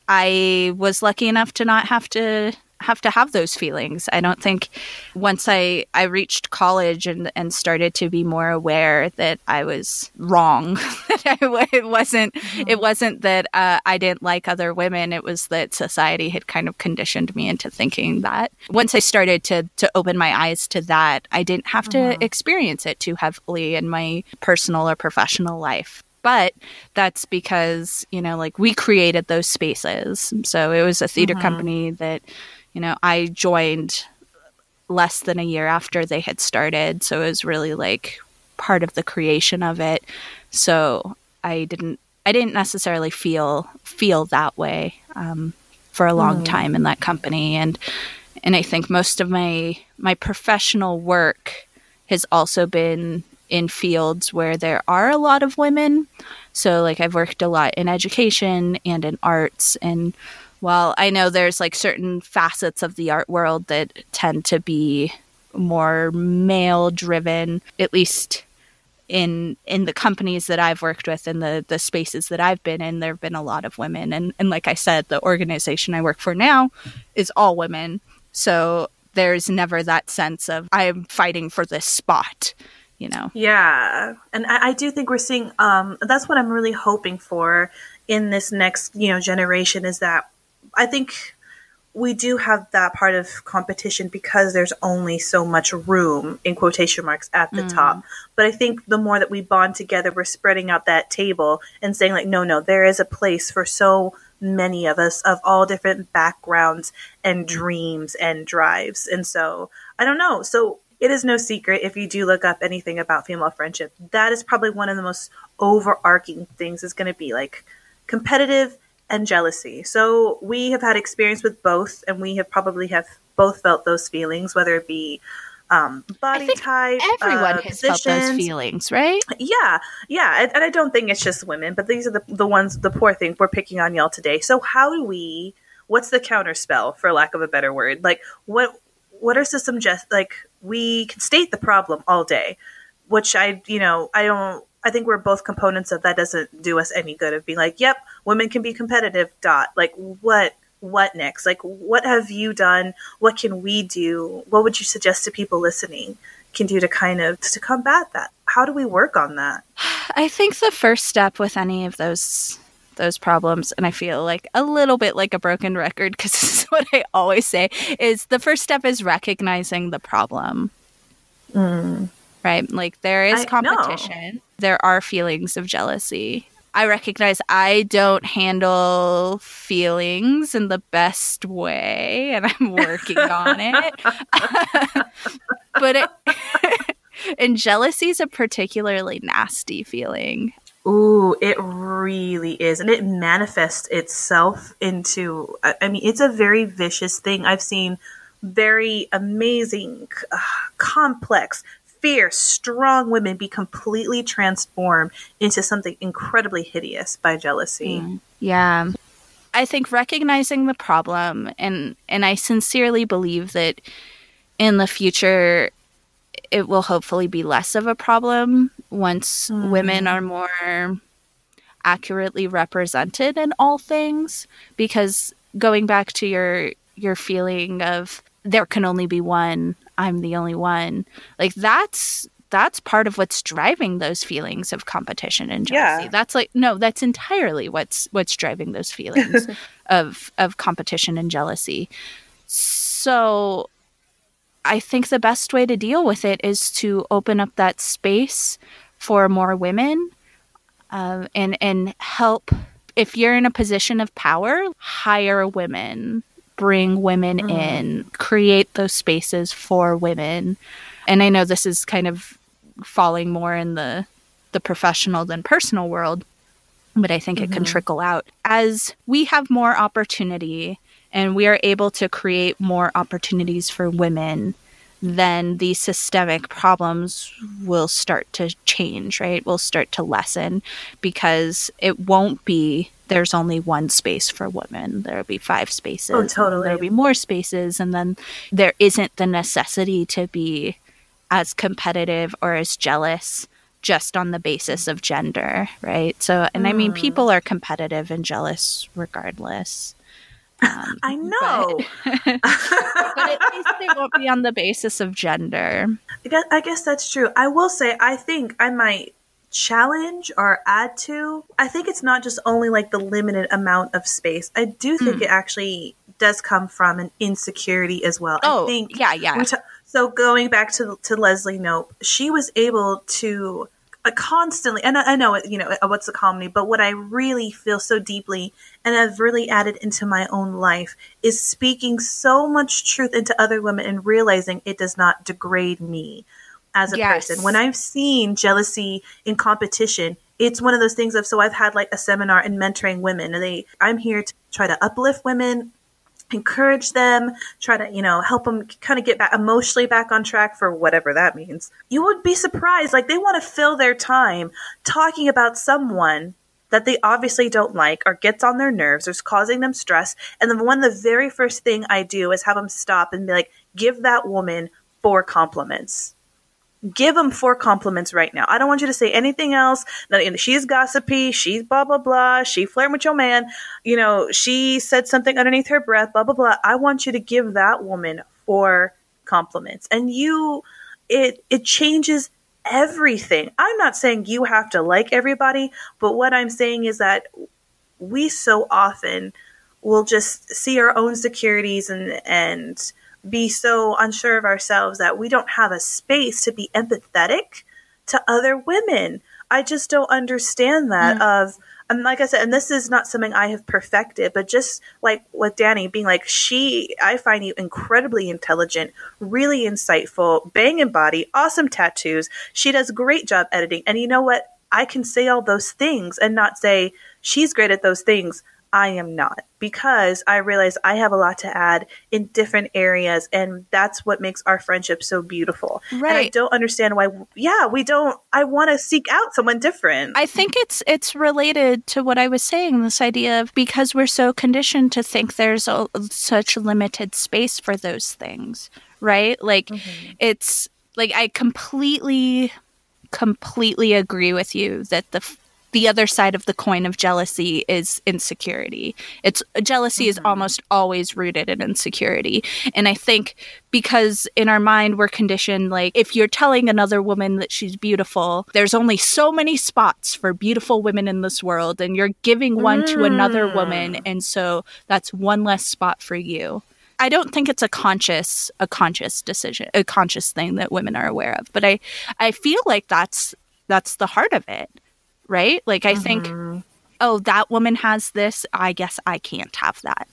I was lucky enough to not have to have to have those feelings. I don't think once I, I reached college and, and started to be more aware that I was wrong, that I, it wasn't mm-hmm. it wasn't that uh, I didn't like other women. It was that society had kind of conditioned me into thinking that. Once I started to to open my eyes to that, I didn't have mm-hmm. to experience it too heavily in my personal or professional life. But that's because, you know, like we created those spaces. So it was a theater mm-hmm. company that, you know, I joined less than a year after they had started. So it was really like part of the creation of it. So I didn't I didn't necessarily feel feel that way um, for a long mm. time in that company. And and I think most of my my professional work has also been in fields where there are a lot of women. So like I've worked a lot in education and in arts. And while I know there's like certain facets of the art world that tend to be more male driven, at least in in the companies that I've worked with and the, the spaces that I've been in, there have been a lot of women. And, and like I said, the organization I work for now is all women. So there's never that sense of I'm fighting for this spot. You know? Yeah. And I, I do think we're seeing, um, that's what I'm really hoping for in this next, you know, generation is that I think we do have that part of competition because there's only so much room in quotation marks at the mm. top. But I think the more that we bond together, we're spreading out that table and saying like, no, no, there is a place for so many of us of all different backgrounds and dreams and drives. And so I don't know. So it is no secret if you do look up anything about female friendship, that is probably one of the most overarching things is going to be like competitive and jealousy. So we have had experience with both and we have probably have both felt those feelings, whether it be um, body type, everyone uh, has positions. Felt those feelings, right? Yeah. Yeah. And I don't think it's just women, but these are the, the ones, the poor thing we're picking on y'all today. So how do we, what's the counter spell for lack of a better word? Like what, what are some just like, we can state the problem all day, which I, you know, I don't, I think we're both components of that doesn't do us any good of being like, yep, women can be competitive dot. Like what, what next? Like what have you done? What can we do? What would you suggest to people listening can do to kind of, to combat that? How do we work on that? I think the first step with any of those those problems, and I feel like a little bit like a broken record because this is what I always say, is the first step is recognizing the problem. Mm. Right? Like there is I, competition. No. There are feelings of jealousy. I recognize I don't handle feelings in the best way, and I'm working on it. But it and jealousy is a particularly nasty feeling. Ooh, it really is. And it manifests itself into, I mean, it's a very vicious thing. I've seen very amazing, uh, complex, fierce, strong women be completely transformed into something incredibly hideous by jealousy. Mm. Yeah. I think recognizing the problem, and, and I sincerely believe that in the future, it will hopefully be less of a problem once mm. women are more accurately represented in all things, because going back to your your feeling of there can only be one, I'm the only one, like that's that's part of what's driving those feelings of competition and jealousy. Yeah. That's like, no, that's entirely what's what's driving those feelings of of competition and jealousy. So I think the best way to deal with it is to open up that space for more women, uh, and and help. If you're in a position of power, hire women, bring women mm. in, create those spaces for women. And I know this is kind of falling more in the, the professional than personal world, but I think mm-hmm. it can trickle out. As we have more opportunity and we are able to create more opportunities for women, then the systemic problems will start to change, right? Will start to lessen, because it won't be there's only one space for women. There'll be five spaces. Oh, totally. There'll be more spaces, and then there isn't the necessity to be as competitive or as jealous just on the basis of gender, right? So, and mm. I mean, people are competitive and jealous regardless. Um, I know, but, but at least they won't be on the basis of gender. I guess, I guess that's true. I will say, I think I might challenge or add to. I think it's not just only like the limited amount of space. I do think mm. it actually does come from an insecurity as well. Oh, I think yeah, yeah. T- so going back to to Leslie Knope, she was able to uh, constantly, and I, I know you know what's the comedy, but what I really feel so deeply, and I've really added into my own life, is speaking so much truth into other women and realizing it does not degrade me as a yes. person. When I've seen jealousy in competition, it's one of those things of, so I've had like a seminar in mentoring women, and they, I'm here to try to uplift women, encourage them, try to, you know, help them kind of get back emotionally back on track for whatever that means. You would be surprised. Like, they want to fill their time talking about someone that they obviously don't like or gets on their nerves or is causing them stress. And then one of the very first thing I do is have them stop and be like, give that woman four compliments. Give them four compliments right now. I don't want you to say anything else. She's gossipy. She's blah, blah, blah. She flirted with your man. You know, she said something underneath her breath, blah, blah, blah. I want you to give that woman four compliments. And you, it, it changes everything. I'm not saying you have to like everybody, but what I'm saying is that we so often will just see our own insecurities and and be so unsure of ourselves that we don't have a space to be empathetic to other women. I just don't understand that. Mm. Of and like I said, and this is not something I have perfected, but just like with Danny being like, she, I find you incredibly intelligent, really insightful, banging body, awesome tattoos. She does a great job editing. And you know what? I can say all those things and not say she's great at those things. I am not, because I realize I have a lot to add in different areas. And that's what makes our friendship so beautiful. Right. And I don't understand why. Yeah, we don't. I want to seek out someone different. I think it's it's related to what I was saying, this idea of, because we're so conditioned to think there's a, such limited space for those things. Right. Like mm-hmm. it's like I completely, completely agree with you that the The other side of the coin of jealousy is insecurity. It's jealousy mm-hmm. is almost always rooted in insecurity. And I think because in our mind we're conditioned, like if you're telling another woman that she's beautiful, there's only so many spots for beautiful women in this world, and you're giving one mm. to another woman, and so that's one less spot for you. I don't think it's a conscious a conscious decision, a conscious thing that women are aware of, but I I feel like that's that's the heart of it. Right? Like, I think, mm-hmm. oh, that woman has this. I guess I can't have that.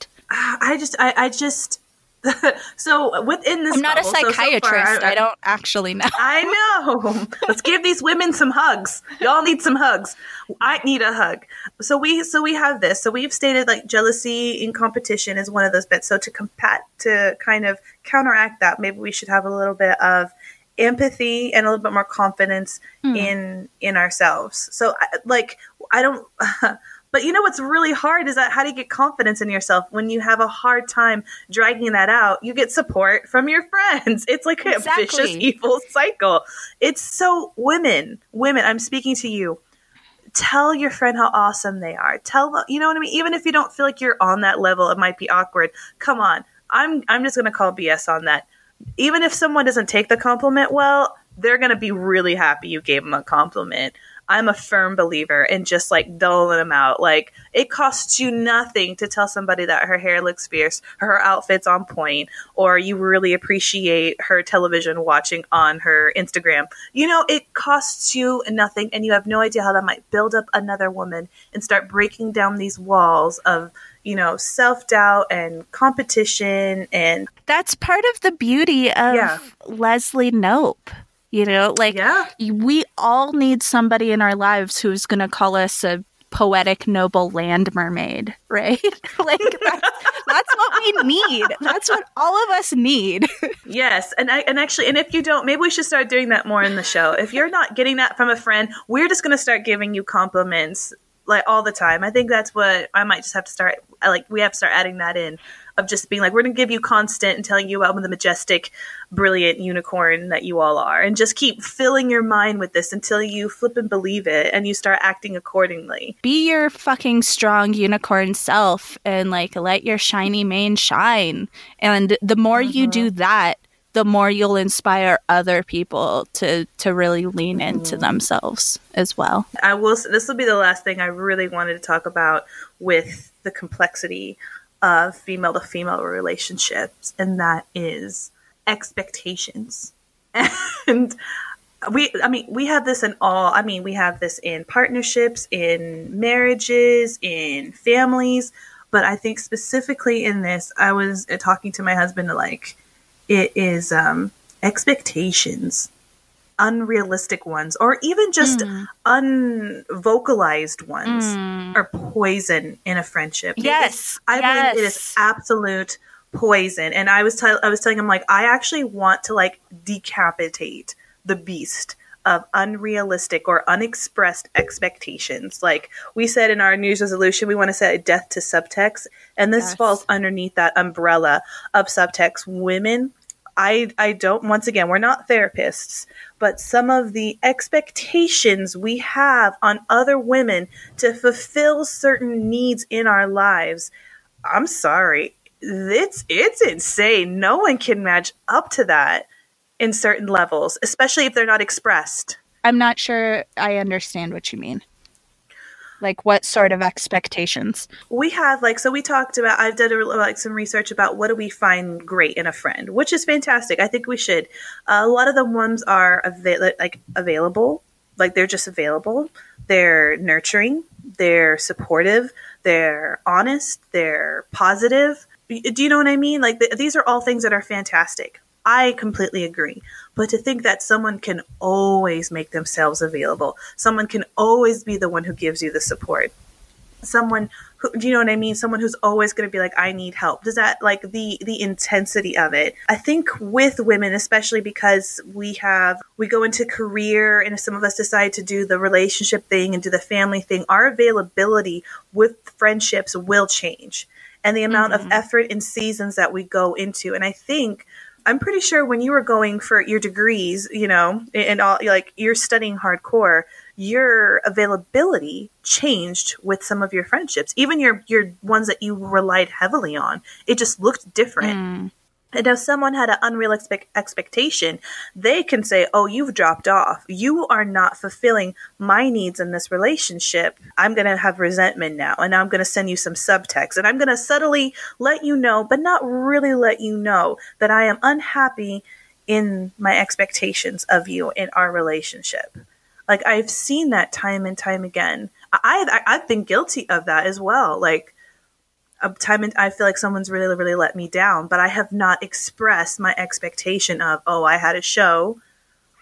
I just, I, I just, so within this, I'm not bubble, a psychiatrist. So, so far, I, I don't actually know. I know. Let's give these women some hugs. Y'all need some hugs. I need a hug. So we, so we have this. So we've stated like jealousy in competition is one of those bits. So to combat, to kind of counteract that, maybe we should have a little bit of empathy and a little bit more confidence mm. in in ourselves. So like I don't but you know what's really hard is that how do you get confidence in yourself when you have a hard time dragging that out? You get support from your friends. It's like exactly. a vicious evil cycle. It's so women women I'm speaking to you. tell your friend how awesome they are. Tell them, you know what I mean? Even if you don't feel like you're on that level, it might be awkward. Come on. I'm I'm just going to call B S on that. Even if someone doesn't take the compliment well, they're going to be really happy you gave them a compliment. I'm a firm believer in just like doling them out. Like, it costs you nothing to tell somebody that her hair looks fierce, her outfit's on point, or you really appreciate her television watching on her Instagram. You know, it costs you nothing, and you have no idea how that might build up another woman and start breaking down these walls of, you know, self-doubt and competition. And that's part of the beauty of yeah. Leslie Knope. You know, like, yeah. we all need somebody in our lives who's going to call us a poetic, noble land mermaid, right? Like, that's, that's what we need. That's what all of us need. Yes. And I, and actually, and if you don't, maybe we should start doing that more in the show. If you're not getting that from a friend, we're just going to start giving you compliments, like, all the time. I think that's what I might just have to start, like, we have to start adding that in. Of just being like, we're going to give you constant and telling you about the majestic, brilliant unicorn that you all are. And just keep filling your mind with this until you flip and believe it and you start acting accordingly. Be your fucking strong unicorn self and, like, let your shiny mane shine. And the more mm-hmm. you do that, the more you'll inspire other people to, to really lean mm-hmm. into themselves as well. I will. This will be the last thing I really wanted to talk about with the complexity of female to female relationships, and that is expectations. And we, I mean, we have this in all, I mean, we have this in partnerships, in marriages, in families, but I think specifically in this, I was talking to my husband, like, it is um, expectations, unrealistic ones, or even just mm. unvocalized ones. Mm. Or poison in a friendship. Yes, I yes. believe it is absolute poison. And I was, t- I was telling him, like, I actually want to, like, decapitate the beast of unrealistic or unexpressed expectations. Like we said in our New Year's resolution, we want to set a death to subtext, and this yes. falls underneath that umbrella of subtext. Women, I, I don't. Once again, we're not therapists, but some of the expectations we have on other women to fulfill certain needs in our lives, I'm sorry, it's it's insane. No one can match up to that in certain levels, especially if they're not expressed. I'm not sure I understand what you mean. Like, what sort of expectations? We have, like, so we talked about, I've done, a, like, some research about what do we find great in a friend, which is fantastic. I think we should. Uh, a lot of the ones are, ava- like, available. Like, they're just available. They're nurturing. They're supportive. They're honest. They're positive. Do you know what I mean? Like, th- these are all things that are fantastic. I completely agree. But to think that someone can always make themselves available, someone can always be the one who gives you the support, someone who, do you know what I mean? Someone who's always going to be like, I need help. Does that, like, the, the intensity of it? I think with women, especially because we have, we go into career, and if some of us decide to do the relationship thing and do the family thing, our availability with friendships will change, and the amount mm-hmm. of effort and seasons that we go into. And I think, I'm pretty sure when you were going for your degrees, you know, and all, like, you're studying hardcore, your availability changed with some of your friendships, even your your ones that you relied heavily on. It just looked different. Mm. And if someone had an unrealistic expectation, they can say, oh, you've dropped off. You are not fulfilling my needs in this relationship. I'm going to have resentment now, and I'm going to send you some subtext, and I'm going to subtly let you know, but not really let you know, that I am unhappy in my expectations of you in our relationship. Like, I've seen that time and time again. I've, I've been guilty of that as well. Like, a time and I feel like someone's really, really let me down, but I have not expressed my expectation of, oh, I had a show.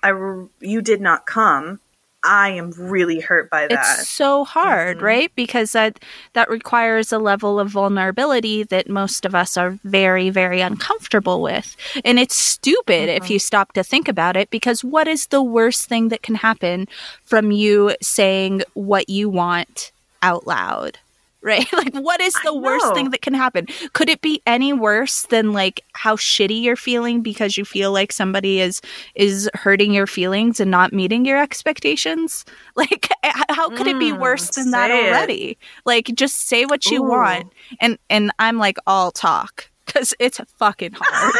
I re- you did not come. I am really hurt by that. It's so hard, mm-hmm. right? Because that, that requires a level of vulnerability that most of us are very, very uncomfortable with. And it's stupid mm-hmm. if you stop to think about it, because what is the worst thing that can happen from you saying what you want out loud? right? Like, what is the worst thing that can happen? Could it be any worse than like how shitty you're feeling because you feel like somebody is is hurting your feelings and not meeting your expectations? Like, how could mm, it be worse than that it. already? Like, just say what you Ooh. want. And and I'm like, I'll talk, because it's fucking hard.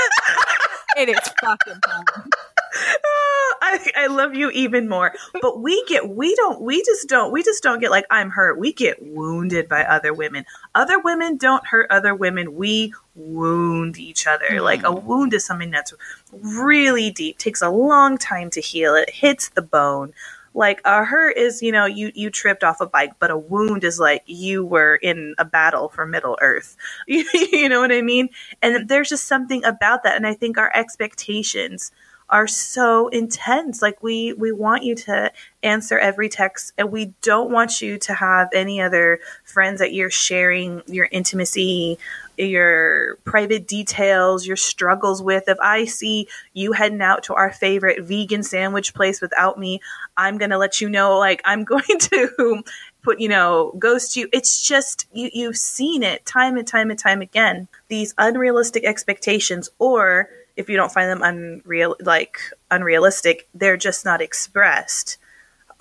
It is fucking hard. Oh, I, I love you even more. But we get, we don't, we just don't, we just don't get like, I'm hurt. We get wounded by other women. Other women don't hurt other women. We wound each other. Mm. Like a wound is something that's really deep, takes a long time to heal. It hits the bone. Like a hurt is, you know, you, you tripped off a bike, but a wound is like you were in a battle for Middle Earth. You know what I mean? And there's just something about that. And I think our expectations are so intense. Like we, we want you to answer every text, and we don't want you to have any other friends that you're sharing your intimacy, your private details, your struggles with. If I see you heading out to our favorite vegan sandwich place without me, I'm going to let you know, like, I'm going to put, you know, ghost you. It's just, you, you've seen it time and time and time again, these unrealistic expectations, or if you don't find them unreal, like unrealistic, they're just not expressed.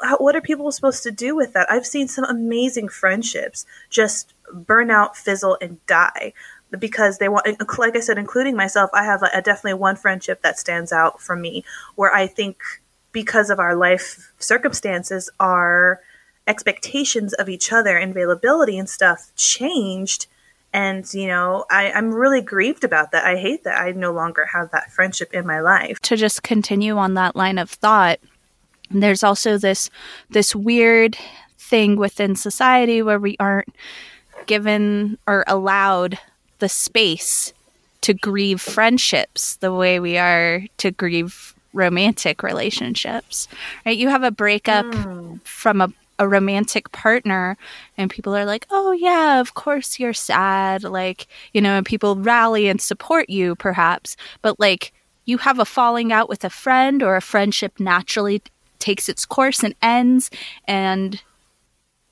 How, what are people supposed to do with that? I've seen some amazing friendships just burn out, fizzle, and die because they want, like I said, including myself, I have a, a definitely one friendship that stands out for me where I think because of our life circumstances, our expectations of each other and availability and stuff changed. And, you know, I, I'm really grieved about that. I hate that I no longer have that friendship in my life. To just continue on that line of thought, there's also this this weird thing within society where we aren't given or allowed the space to grieve friendships the way we are to grieve romantic relationships. Right? You have a breakup mm. from a a romantic partner, and people are like, oh yeah, of course you're sad, like, you know, and people rally and support you perhaps, but like you have a falling out with a friend, or a friendship naturally t- takes its course and ends, and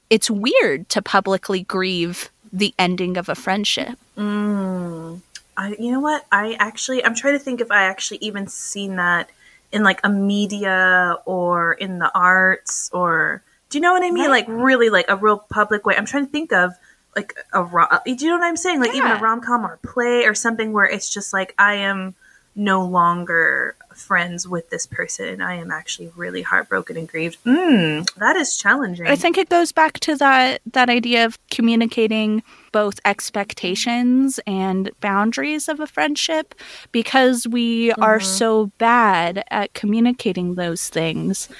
it's weird to publicly grieve the ending of a friendship. Mm. I, you know what, I actually I'm trying to think if I actually even seen that in like a media or in the arts, or do you know what I mean? Right. Like really like a real public way. I'm trying to think of like a rom- do you know what I'm saying? Like yeah. even a rom-com or a play or something where it's just like, I am no longer friends with this person, and I am actually really heartbroken and grieved. Mm, that is challenging. I think it goes back to that, that idea of communicating both expectations and boundaries of a friendship, because we mm-hmm. are so bad at communicating those things.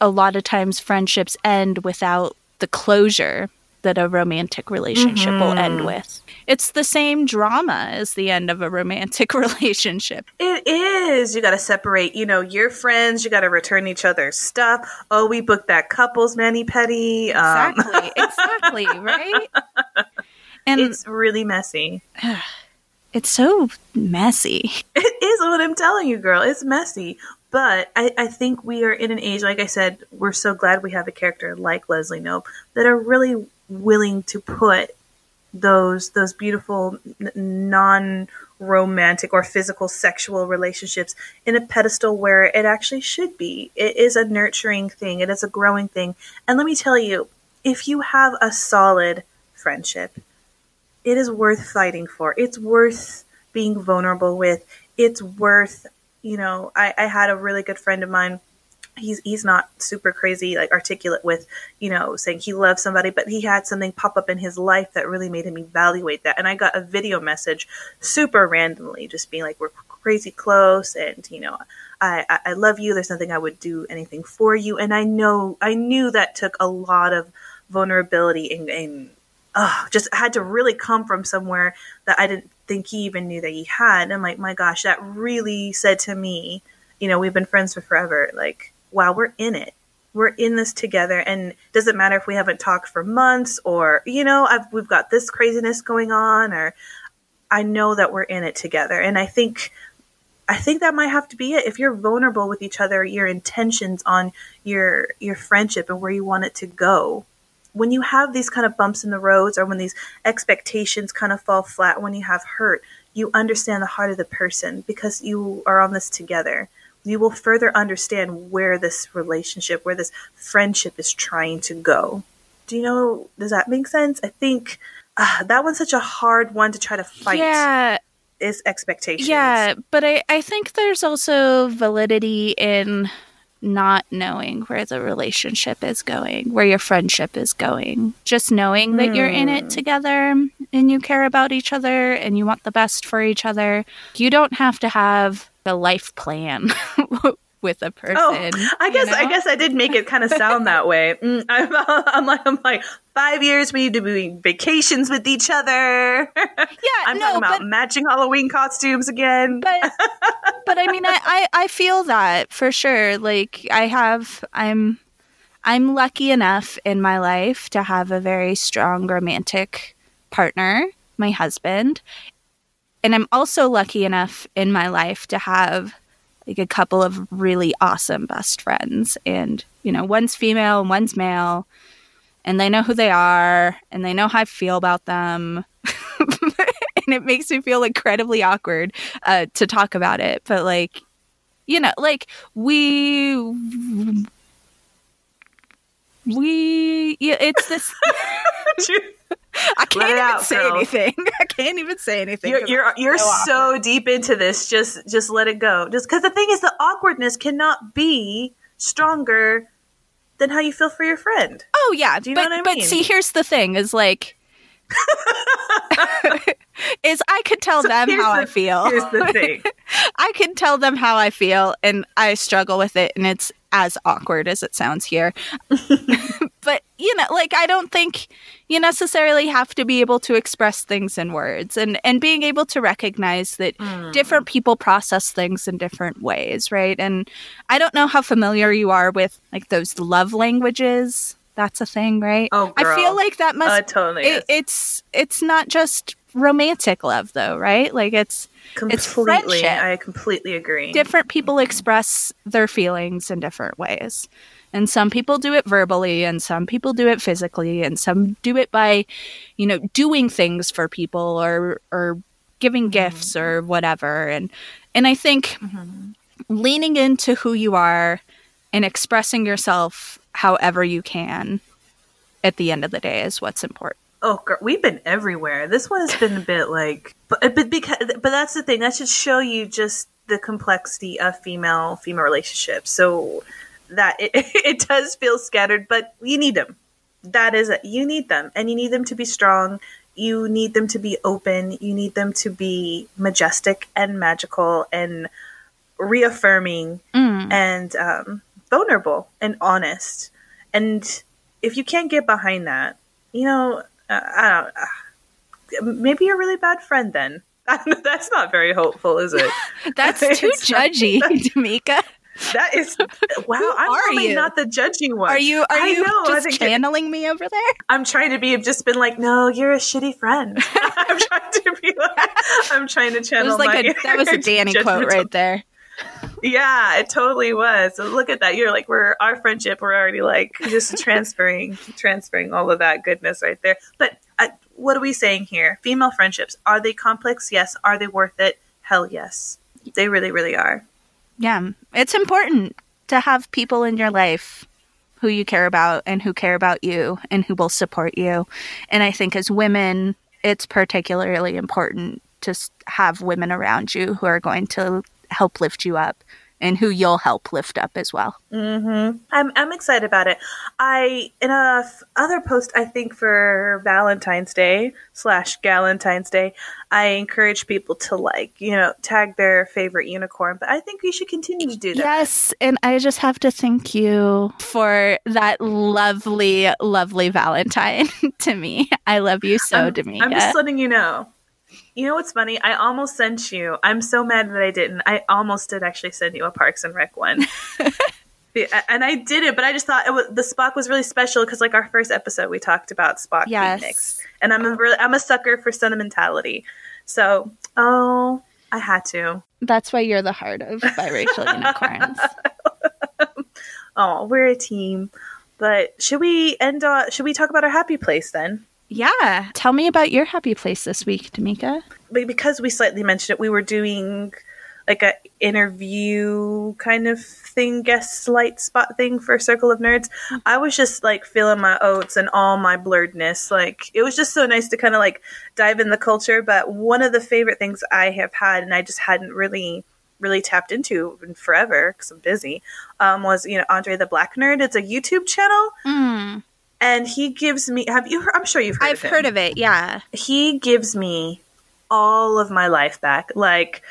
A lot of times friendships end without the closure that a romantic relationship mm-hmm. will end with. It's the same drama as the end of a romantic relationship. It is. You got to separate, you know, your friends. You got to return each other's stuff. Oh, we booked that couple's mani-pedi. Exactly. Um. Exactly. Right? And it's really messy. It's so messy. It is what I'm telling you, girl. It's messy. But I, I think we are in an age, like I said, we're so glad we have a character like Leslie Knope that are really willing to put those those beautiful non-romantic or physical sexual relationships in a pedestal where it actually should be. It is a nurturing thing. It is a growing thing. And let me tell you, if you have a solid friendship, it is worth fighting for. It's worth being vulnerable with. It's worth... You know, I, I had a really good friend of mine. He's he's not super crazy, like articulate with, you know, saying he loves somebody, but he had something pop up in his life that really made him evaluate that. And I got a video message super randomly, just being like, we're crazy close. And, you know, I, I, I love you. There's nothing I would do anything for you. And I know I knew that took a lot of vulnerability and, and oh, just had to really come from somewhere that I didn't think he even knew that he had. And like, my gosh, that really said to me, you know, we've been friends for forever. Like, wow, we're in it. We're in this together. And it doesn't matter if we haven't talked for months or, you know, I've, we've got this craziness going on, or I know that we're in it together. And I think, I think that might have to be it. If you're vulnerable with each other, your intentions on your, your friendship and where you want it to go, when you have these kind of bumps in the roads, or when these expectations kind of fall flat, when you have hurt, you understand the heart of the person because you are on this together. You will further understand where this relationship, where this friendship is trying to go. Do you know, does that make sense? I think uh, that one's such a hard one to try to fight. Yeah. Is expectations. Yeah, but I, I think there's also validity in not knowing where the relationship is going, where your friendship is going. Just knowing that mm. you're in it together and you care about each other and you want the best for each other. You don't have to have a life plan with a person. Oh, I guess you know? I guess I did make it kind of sound that way. Mm, I'm, I'm like I'm like five years. We need to be vacations with each other. Yeah, I'm no, talking about but, matching Halloween costumes again. But but I mean, I, I I feel that for sure. Like I have, I'm I'm lucky enough in my life to have a very strong romantic partner, my husband, and I'm also lucky enough in my life to have like a couple of really awesome best friends, and you know, one's female and one's male, and they know who they are and they know how I feel about them. And it makes me feel incredibly awkward uh, to talk about it. But like, you know, like we, we, yeah, it's this. I can't even out, say girl. anything. I can't even say anything. You're you're, you're so, so deep into this. Just just let it go. Just because the thing is, the awkwardness cannot be stronger than how you feel for your friend. Oh yeah, do you but, know what I mean? But see, here's the thing: is like, is I could tell so them how the, I feel. Here's the thing: I could tell them how I feel, and I struggle with it, and it's as awkward as it sounds here. But, you know, like, I don't think you necessarily have to be able to express things in words, and, and being able to recognize that mm. different people process things in different ways, right? And I don't know how familiar you are with, like, those love languages. That's a thing, right? Oh, girl. I feel like that must... Uh, it totally it, is. It's, it's not just romantic love, though, right? Like, it's... Completely, it's friendship. I completely agree. Different people express their feelings in different ways. And some people do it verbally, and some people do it physically, and some do it by, you know, doing things for people or or giving mm-hmm. gifts or whatever. And and I think mm-hmm. leaning into who you are and expressing yourself however you can at the end of the day is what's important. Oh, girl, we've been everywhere. This one has been a bit like, but but because, but that's the thing. That should show you just the complexity of female female relationships. So that it, it does feel scattered, but you need them. That is it. You need them, and you need them to be strong. You need them to be open. You need them to be majestic and magical and reaffirming mm. and um, vulnerable and honest. And if you can't get behind that, you know, uh, I don't. Uh, maybe you're a really bad friend then. That's not very hopeful, is it? That's too it's judgy, not, that's, Tamika. That is wow. Who I'm probably you? not the judging one. Are you? Are I you know, just channeling me over there? I'm trying to be. I've just been like, no, you're a shitty friend. I'm trying to be. Like, I'm trying to channel. It was like my a, that was a Danny quote right there. Yeah, it totally was. So look at that. You're like, we're our friendship. We're already like just transferring, transferring all of that goodness right there. But uh, what are we saying here? Female friendships, are they complex? Yes. Are they worth it? Hell yes. They really, really are. Yeah. It's important to have people in your life who you care about and who care about you and who will support you. And I think as women, it's particularly important to have women around you who are going to help lift you up and who you'll help lift up as well. Mm-hmm. I'm I'm excited about it. I, in a f- other post, I think for Valentine's Day slash Galentine's Day, I encourage people to like, you know, tag their favorite unicorn, but I think we should continue to do that. Yes. And I just have to thank you for that lovely, lovely Valentine to me. I love you so, I'm, Tamika. I'm just letting you know. You know what's funny? I almost sent you. I'm so mad that I didn't. I almost did actually send you a Parks and Rec one. And I didn't, but I just thought it was, the Spock was really special because, like, our first episode, we talked about Spock yes. Phoenix. And I'm a, really, I'm a sucker for sentimentality. So, oh, I had to. That's why you're the heart of Biracial Unicorns. Oh, we're a team. But should we end on, should we talk about our happy place then? Yeah. Tell me about your happy place this week, Tamika. Because we slightly mentioned it, we were doing like a interview kind of thing, guest light spot thing for Circle of Nerds. I was just like feeling my oats and all my blurredness. Like it was just so nice to kind of like dive in the culture. But one of the favorite things I have had, and I just hadn't really, really tapped into in forever because I'm busy, um, was, you know, Andre the Black Nerd. It's a YouTube channel. Mm. And he gives me, have you heard, I'm sure you've heard I've of it. I've heard of it. Yeah. He gives me all of my life back. Like,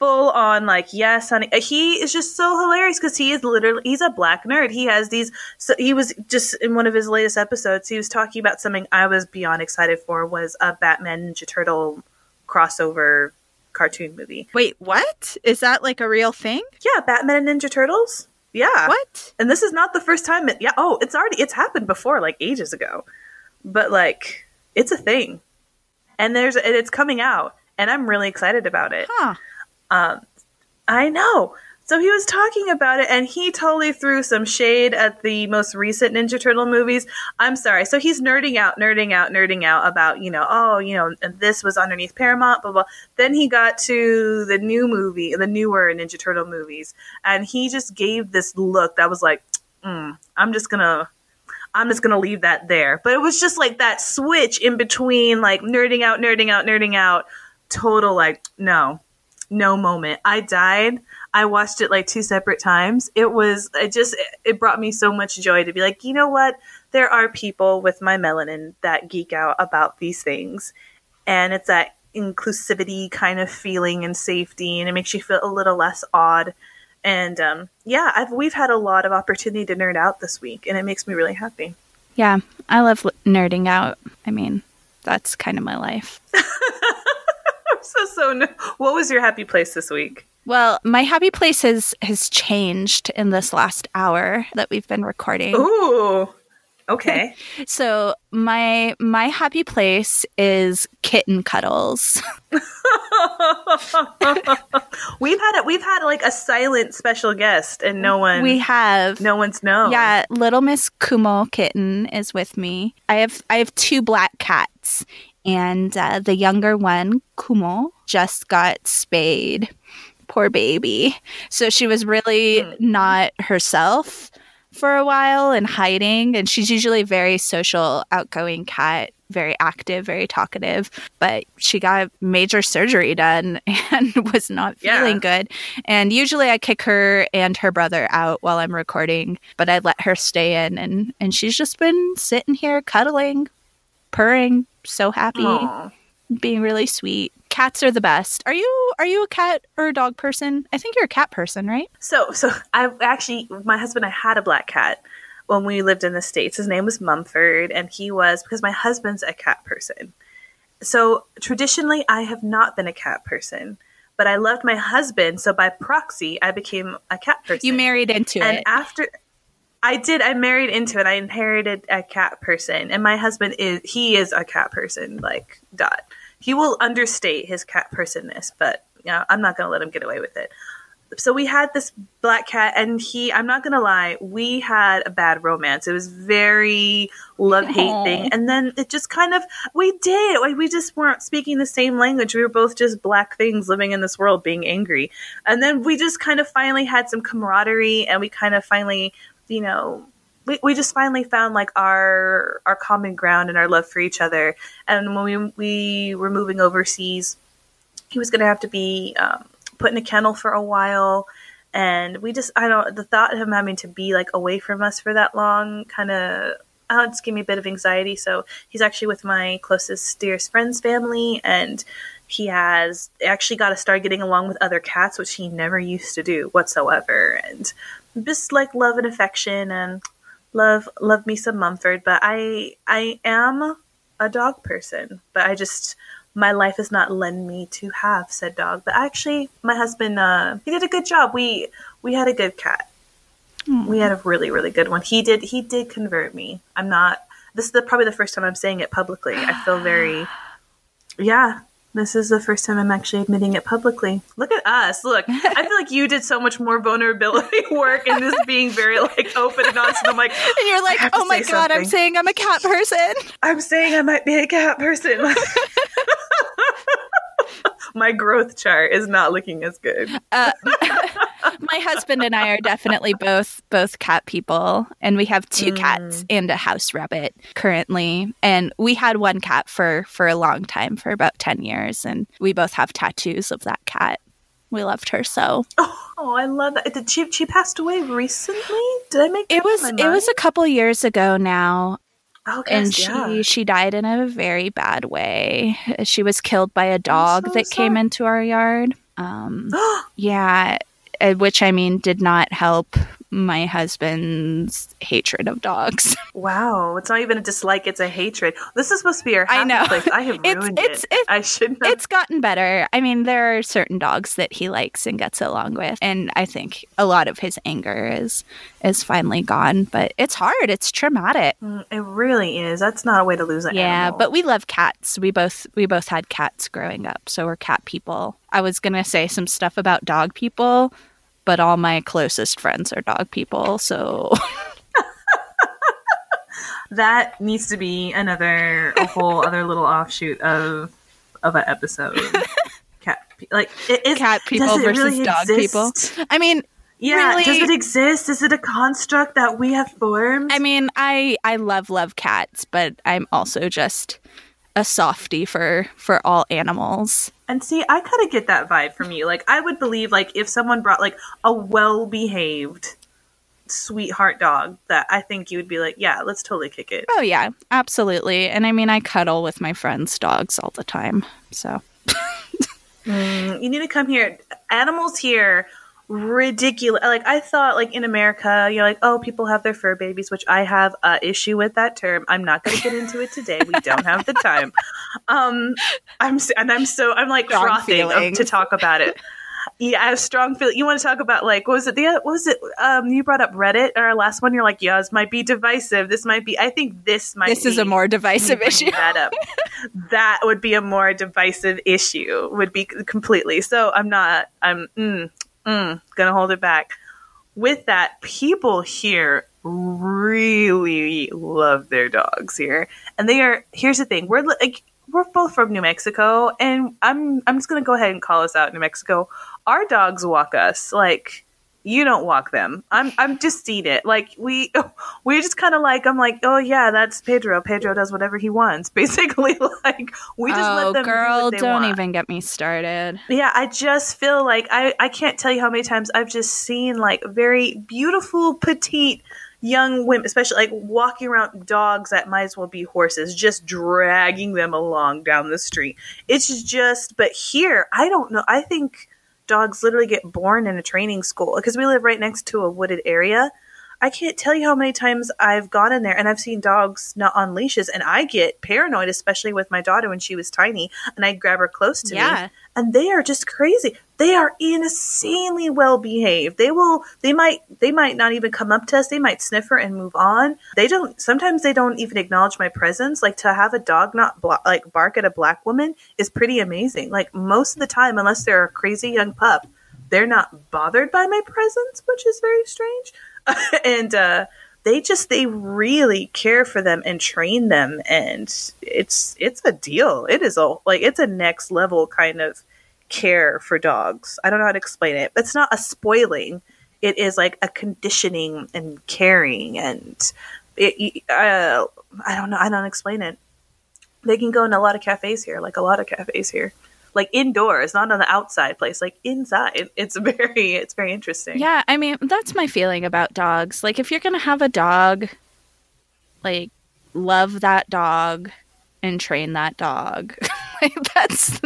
full on, like, yes, honey. He is just so hilarious because he is literally, he's a black nerd. He has these, so he was just in one of his latest episodes, he was talking about something I was beyond excited for, was a Batman Ninja Turtle crossover cartoon movie. Wait, what? Is that like a real thing? Yeah, Batman and Ninja Turtles. Yeah. What? And this is not the first time. It, yeah. Oh, it's already, it's happened before, like ages ago. But like, it's a thing. And there's, and it's coming out. And I'm really excited about it. Huh. Um, I know. So he was talking about it, and he totally threw some shade at the most recent Ninja Turtle movies. I'm sorry. So he's nerding out, nerding out, nerding out about, you know, oh, you know, this was underneath Paramount, blah, blah. Then he got to the new movie, the newer Ninja Turtle movies, and he just gave this look that was like, mm, I'm just going to. I'm just going to leave that there. But it was just like that switch in between, like nerding out, nerding out, nerding out, total like, no. No moment. I died. I watched it like two separate times. It was, it just, it brought me so much joy to be like, you know what? There are people with my melanin that geek out about these things. And it's that inclusivity kind of feeling and safety. And it makes you feel a little less odd. And um, yeah, I've, we've had a lot of opportunity to nerd out this week. And it makes me really happy. Yeah. I love nerding out. I mean, that's kind of my life. So, so no. What was your happy place this week? Well, my happy place has, has changed in this last hour that we've been recording. Ooh, okay. So my my happy place is kitten cuddles. we've had we've had like a silent special guest, and no one we have no one's known. Yeah, little Miss Kumo kitten is with me. I have I have two black cats. And uh, the younger one, Kumo, just got spayed. Poor baby. So she was really not herself for a while and hiding. And she's usually a very social, outgoing cat, very active, very talkative. But she got major surgery done and was not feeling yeah. good. And usually I kick her and her brother out while I'm recording. But I let her stay in. And, and she's just been sitting here cuddling, purring. So happy. Aww. Being really sweet. Cats are the best. Are you are you a cat or a dog person? I think you're a cat person, right? So so I actually, my husband, I had a black cat when we lived in the States. His name was Mumford, and he was, because my husband's a cat person. So traditionally I have not been a cat person, but I loved my husband, so by proxy I became a cat person. You married into and it. And after I did. I married into it. I inherited a cat person. And my husband is, he is a cat person, like, dot. He will understate his cat personness, but you know, I'm not going to let him get away with it. So we had this black cat, and he, I'm not going to lie, we had a bad romance. It was very love-hate thing. And then it just kind of, we did. Like, we just weren't speaking the same language. We were both just black things living in this world being angry. And then we just kind of finally had some camaraderie, and we kind of finally... you know, we, we just finally found like our our common ground and our love for each other. And when we we were moving overseas, he was going to have to be um, put in a kennel for a while. And we just, I don't, the thought of him having to be like away from us for that long kind of, oh, it's giving me a bit of anxiety. So he's actually with my closest, dearest friend's family. And he has actually got to start getting along with other cats, which he never used to do whatsoever. And just like love and affection, and love love me some Mumford. But I I am a dog person, but I just, my life has not led me to have said dog. But actually, my husband, uh, he did a good job. We we had a good cat. Mm. We had a really, really good one. He did he did convert me. I'm not, this is the, probably the first time I'm saying it publicly. I feel very, yeah, This is the first time I'm actually admitting it publicly. Look at us. Look, I feel like you did so much more vulnerability work and this being very like open and honest. And I'm like, and you're like, oh my God, something. I'm saying I'm a cat person. I'm saying I might be a cat person. My growth chart is not looking as good. Uh, my husband and I are definitely both both cat people, and we have two mm. cats and a house rabbit currently. And we had one cat for, for a long time, for about ten years, and we both have tattoos of that cat. We loved her so. Oh, oh I love that. Did she she passed away recently? Did I make that it was it was a couple years ago now. Oh, and gosh, she yeah. she died in a very bad way. She was killed by a dog so that sorry. came into our yard. Um, yeah, which I mean did not help my husband's hatred of dogs. Wow, it's not even a dislike; it's a hatred. This is supposed to be our happy I know. place. I have it's, ruined it's, it. It's, I should. Have... It's gotten better. I mean, there are certain dogs that he likes and gets along with, and I think a lot of his anger is. is finally gone, but it's hard. It's traumatic. It really is. That's not a way to lose an yeah, animal. Yeah, but we love cats. We both we both had cats growing up, so we're cat people. I was going to say some stuff about dog people, but all my closest friends are dog people, so... That needs to be another, a whole other little offshoot of of an episode. Cat, like, it, it, cat people versus really dog exist? people. I mean... Yeah, really? Does it exist? Is it a construct that we have formed? I mean, I, I love, love cats, but I'm also just a softie for, for all animals. And see, I kind of get that vibe from you. Like, I would believe, like, if someone brought, like, a well-behaved sweetheart dog, that I think you would be like, yeah, let's totally kick it. Oh, yeah, absolutely. And I mean, I cuddle with my friends' dogs all the time, so. mm, you need to come here. Animals here... ridiculous. Like, I thought, like, in America, you're like, oh, people have their fur babies, which I have an issue with that term. I'm not going to get into it today. We don't have the time. Um, I'm and I'm so I'm like strong frothing of, to talk about it. Yeah, I have strong feeling. You want to talk about, like, what was it? The what was it? Um, you brought up Reddit in our last one. You're like, yeah, this might be divisive. This might be. I think this might. This be, is a more divisive issue. That up. That would be a more divisive issue. Would be completely. So I'm not. I'm. Mm, Mm, gonna hold it back. With that, people here really love their dogs here, and they are. Here's the thing: we're like we're both from New Mexico, and I'm I'm just gonna go ahead and call us out, New Mexico. Our dogs walk us like you don't walk them. I'm I'm just seen it. Like we we're just kind of like I'm like oh yeah, that's Pedro. Pedro does whatever he wants, basically. Like we just oh, let them girl, do what they don't want. Even get me started. Yeah, I just feel like I I can't tell you how many times I've just seen like very beautiful petite young women, especially like walking around dogs that might as well be horses, just dragging them along down the street. It's just, but here I don't know. I think. Dogs literally get born in a training school because we live right next to a wooded area. I can't tell you how many times I've gone in there and I've seen dogs not on leashes, and I get paranoid, especially with my daughter when she was tiny, and I grab her close to yeah. me, and they are just crazy. They are insanely well behaved. They will, they might, they might not even come up to us. They might sniff her and move on. They don't, sometimes they don't even acknowledge my presence. Like to have a dog not blo- like bark at a black woman is pretty amazing. Like most of the time, unless they're a crazy young pup, they're not bothered by my presence, which is very strange. and uh, they just they really care for them and train them, and it's it's a deal. It is a like it's a next level kind of care for dogs. I don't know how to explain it. It's not a spoiling. It is like a conditioning and caring, and it, uh, I don't know. I don't explain it. They can go in a lot of cafes here, like a lot of cafes here. Like indoors, not on the outside place, like inside. It's very, it's very interesting. Yeah, I mean, that's my feeling about dogs. Like if you're going to have a dog, like love that dog and train that dog. Like that's...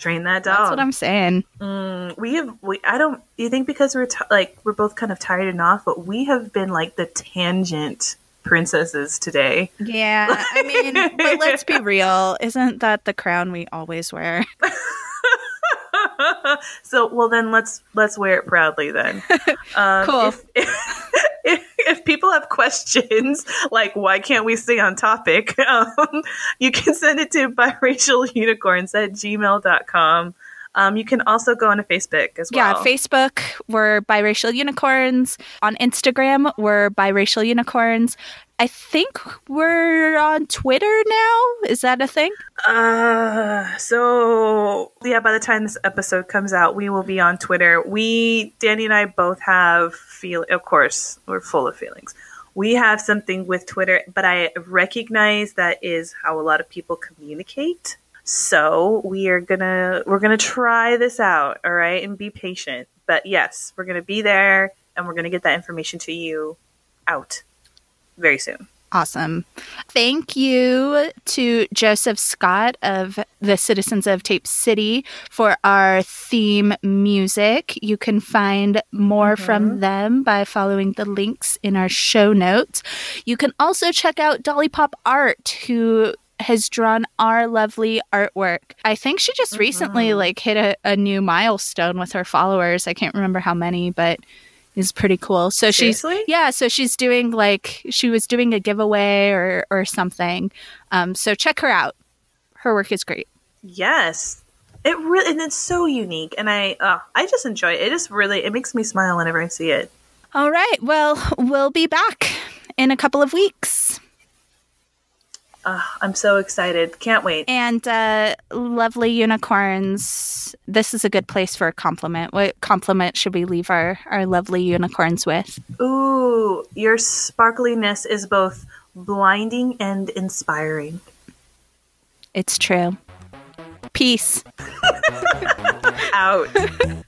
Train that dog. That's what I'm saying. Mm, we have, we, I don't, you think because we're t- like, we're both kind of tired and off, but we have been like the tangent princesses today. Yeah, I mean, but let's be real. Isn't that the crown we always wear? So, well, then let's let's wear it proudly then. Um, cool. If, if, if, if people have questions like why can't we stay on topic, um, you can send it to biracial unicorns at gmail dot com. Um, you can also go on to Facebook as well. Yeah, Facebook, we're Biracial Unicorns. On Instagram, we're Biracial Unicorns. I think we're on Twitter now. Is that a thing? Uh, so, yeah, by the time this episode comes out, we will be on Twitter. We, Danny and I both have feel. Of course, we're full of feelings. We have something with Twitter, but I recognize that is how a lot of people communicate. So we are gonna we're gonna try this out, all right, and be patient. But yes, we're gonna be there, and we're gonna get that information to you out very soon. Awesome. Thank you to Joseph Scott of the Citizens of Tape City for our theme music. You can find more mm-hmm. from them by following the links in our show notes. You can also check out Dolly Pop Art, who has drawn our lovely artwork. I think she just mm-hmm. recently like hit a, a new milestone with her followers. I can't remember how many, but it's pretty cool. So Seriously? she's yeah, so she's doing like she was doing a giveaway or or something. Um, so check her out. Her work is great. Yes. It really and it's so unique, and I uh, I just enjoy it. It is really it makes me smile whenever I see it. All right. Well, we'll be back in a couple of weeks. Uh, I'm so excited. Can't wait. And uh, lovely unicorns, this is a good place for a compliment. What compliment should we leave our, our lovely unicorns with? Ooh, your sparkliness is both blinding and inspiring. It's true. Peace. Out.